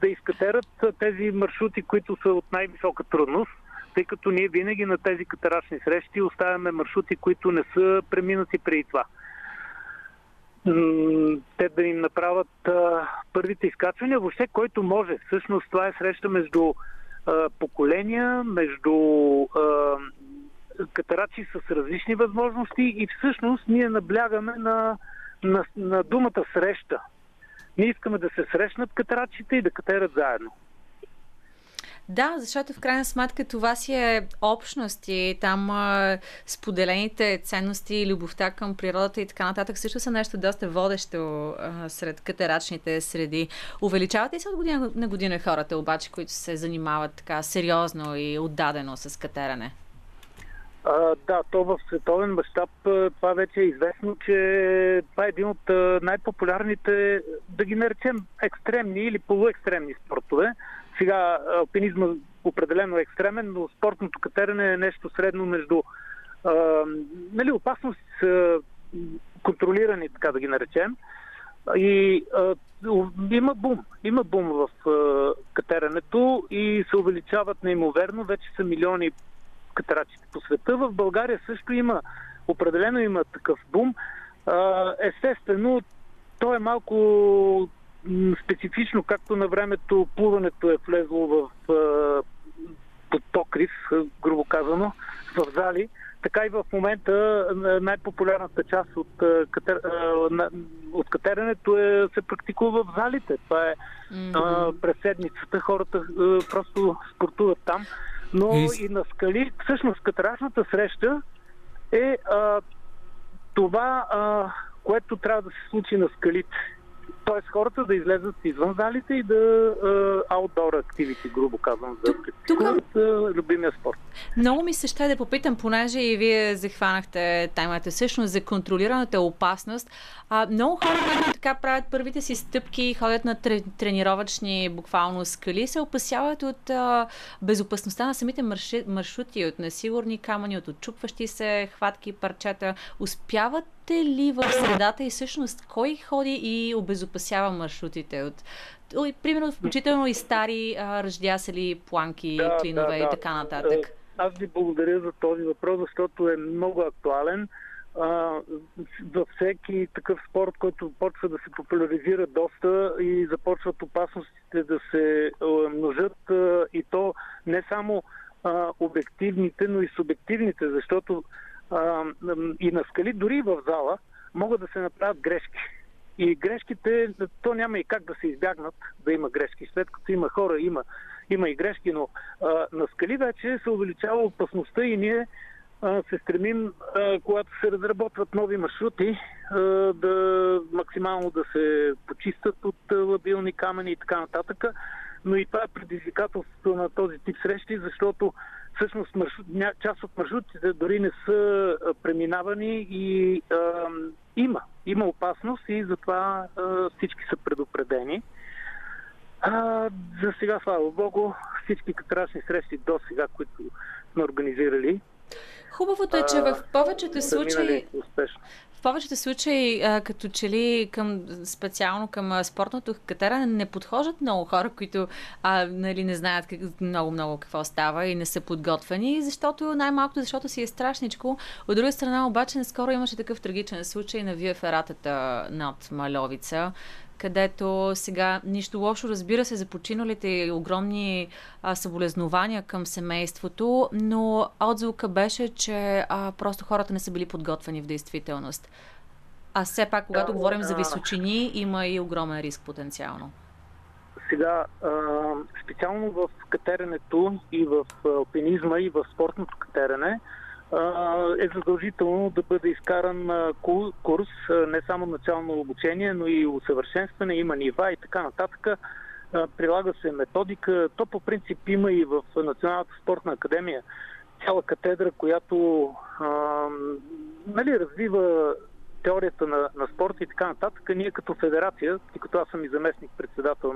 изкатерат тези маршрути, които са от най-висока трудност, тъй като ние винаги на тези катерачни срещи оставяме маршрути, които не са преминати преди това. те да им направят първите изкачвания, въобще който може. Всъщност това е среща между поколения, между катарачи с различни възможности и всъщност ние наблягаме на думата среща. Ние искаме да се срещнат катарачите и да катерат заедно. Да, защото в крайна сметка това си е общност и там споделените ценности, любовта към природата и така нататък също са нещо доста водещо сред катерачните среди. Увеличават ли се от година на година хората обаче, които се занимават така сериозно и отдадено с катеране? Да, то в световен мащаб това вече е известно, че това е един от най-популярните, да ги наречем екстремни или полуекстремни спортове. Сега алпинизма определено е екстремен, но спортното катерене е нещо средно между опасност контролирани, така да ги наречем. И има бум в катеренето и се увеличават неимоверно, вече са милиони катерачите по света. В България също определено има такъв бум. Естествено, то е малко специфично, както на времето плуването е влезло в потокрив, грубо казано, в зали, така и в момента най-популярната част от катеренето се практикува в залите. Това е през седмицата. Хората просто спортуват там. Но и на скали. Всъщност катерачната среща е това, което трябва да се случи на скалите. Т.е. хората да излезат извън залите и да outdoor activity, грубо казвам, да практикуват любимия спорт. Много ми се ще да попитам, понеже и вие захванахте темата всъщност за контролираната опасност. Много хора, които така правят първите си стъпки, ходят на тренировъчни буквално скали, се опасяват от безопасността на самите маршрути, от несигурни камъни, от отчупващи се хватки, парчета. Успяват ли в средата и всъщност кой ходи и обезопасява маршрутите? Примерно, включително и стари ръждясели, планки, клинове и така нататък. Аз ви благодаря за този въпрос, защото е много актуален. Във всеки такъв спорт, който почва да се популяризира доста и започват опасностите да се множат, и то не само обективните, но и субективните, защото и на скали, дори в зала, могат да се направят грешки. И грешките, то няма и как да се избягнат, да има грешки. След като има хора, има и грешки, но на скали вече се увеличава опасността и ние се стремим, когато се разработват нови маршрути, да максимално да се почистат от лабилни камъни и така нататък. Но и това е предизвикателството на този тип срещи, защото всъщност част от маршрутите дори не са преминавани и има опасност и затова всички са предупредени. За сега, слава богу, всички катерачни срещи до сега, които сме организирали, хубавото е, че в повечето случаи като че ли специално към спортното катеране не подхождат много хора, които не знаят много какво става и не са подготвени, защото най-малкото, защото си е страшничко. От друга страна обаче наскоро имаше такъв трагичен случай на Виа Фератата над Мальовица, където сега нищо лошо, разбира се, за починалите огромни съболезнования към семейството, но отзвука беше, че просто хората не са били подготвени в действителност. А все пак, когато говорим за височини, има и огромен риск потенциално. Сега, специално в катеренето и в алпинизма и в спортното катерене, е задължително да бъде изкаран курс, не само начално обучение, но и усъвършенстване, има нива и така нататък. Прилага се методика. То по принцип има и в Националната спортна академия цяла катедра, която развива теорията на спорта и така нататък. Ние като федерация, и като аз съм и заместник-председател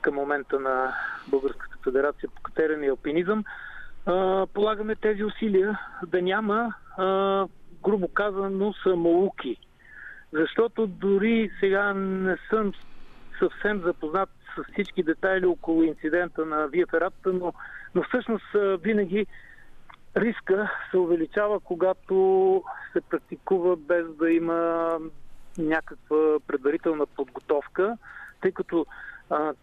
към момента на Българската федерация по катерене и алпинизъм, полагаме тези усилия да няма, грубо казано, самоуки. Защото дори сега не съм съвсем запознат с всички детайли около инцидента на Виа Фератата, но всъщност винаги риска се увеличава, когато се практикува без да има някаква предварителна подготовка, тъй като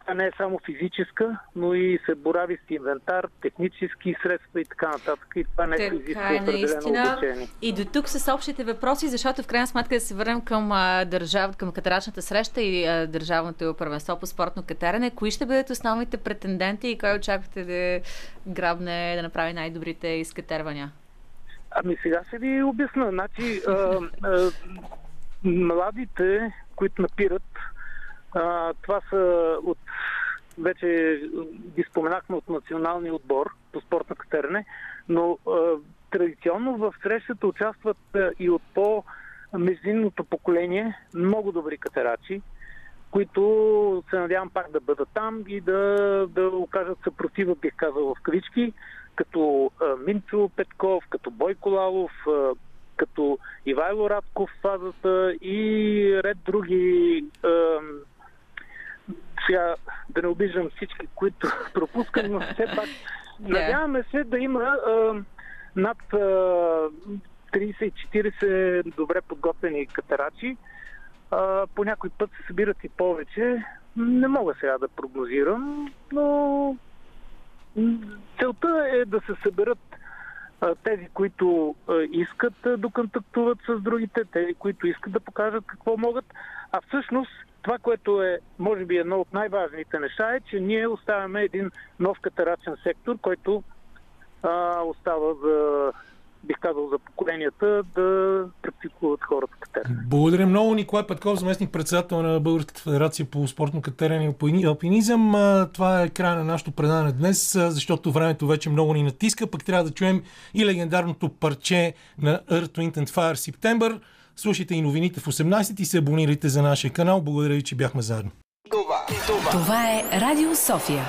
тя не е само физическа, но и се борави с инвентар, технически средства и така нататък. И това не се изисква определено обучение. И до тук с общите въпроси, защото в крайна сметка да се върнем към, към катарачната среща и държавното първенство по спортно катаране. Кои ще бъдат основните претенденти и кой очаквате да грабне, да направи най-добрите изкатервания? Ами сега ще ви обясна. Значи, младите, които напират, това са от, вече ги споменахме, от националния отбор по спортно катерене, но традиционно в срещата участват и от по-междинното поколение много добри катерачи, които се надявам пак да бъдат там и да окажат съпротива, бих казал в кавички, като Минчо Петков, като Бойко Лалов, като Ивайло Радков в фазата и ред други. Сега да не обиждам всички, които пропускам, но все пак надяваме се да има над 30-40 добре подготвени катерачи. По някой път се събират и повече. Не мога сега да прогнозирам, но целта е да се съберат тези, които искат да контактуват с другите, тези, които искат да покажат какво могат. А всъщност това, което е, може би, едно от най-важните неща е, че ние оставяме един нов катерачен сектор, който остава за, бих казал, за поколенията да практикуват хората катерене. Благодаря много, Николай Петков, заместник-председател на Българската федерация по спортно катерене и алпинизъм. Това е края на нашото предаване днес, защото времето вече много ни натиска, пък трябва да чуем и легендарното парче на Earth, Wind and Fire September. Слушайте и новините в 18 и се абонирайте за нашия канал. Благодаря ви, че бяхме заедно. Това е Радио София.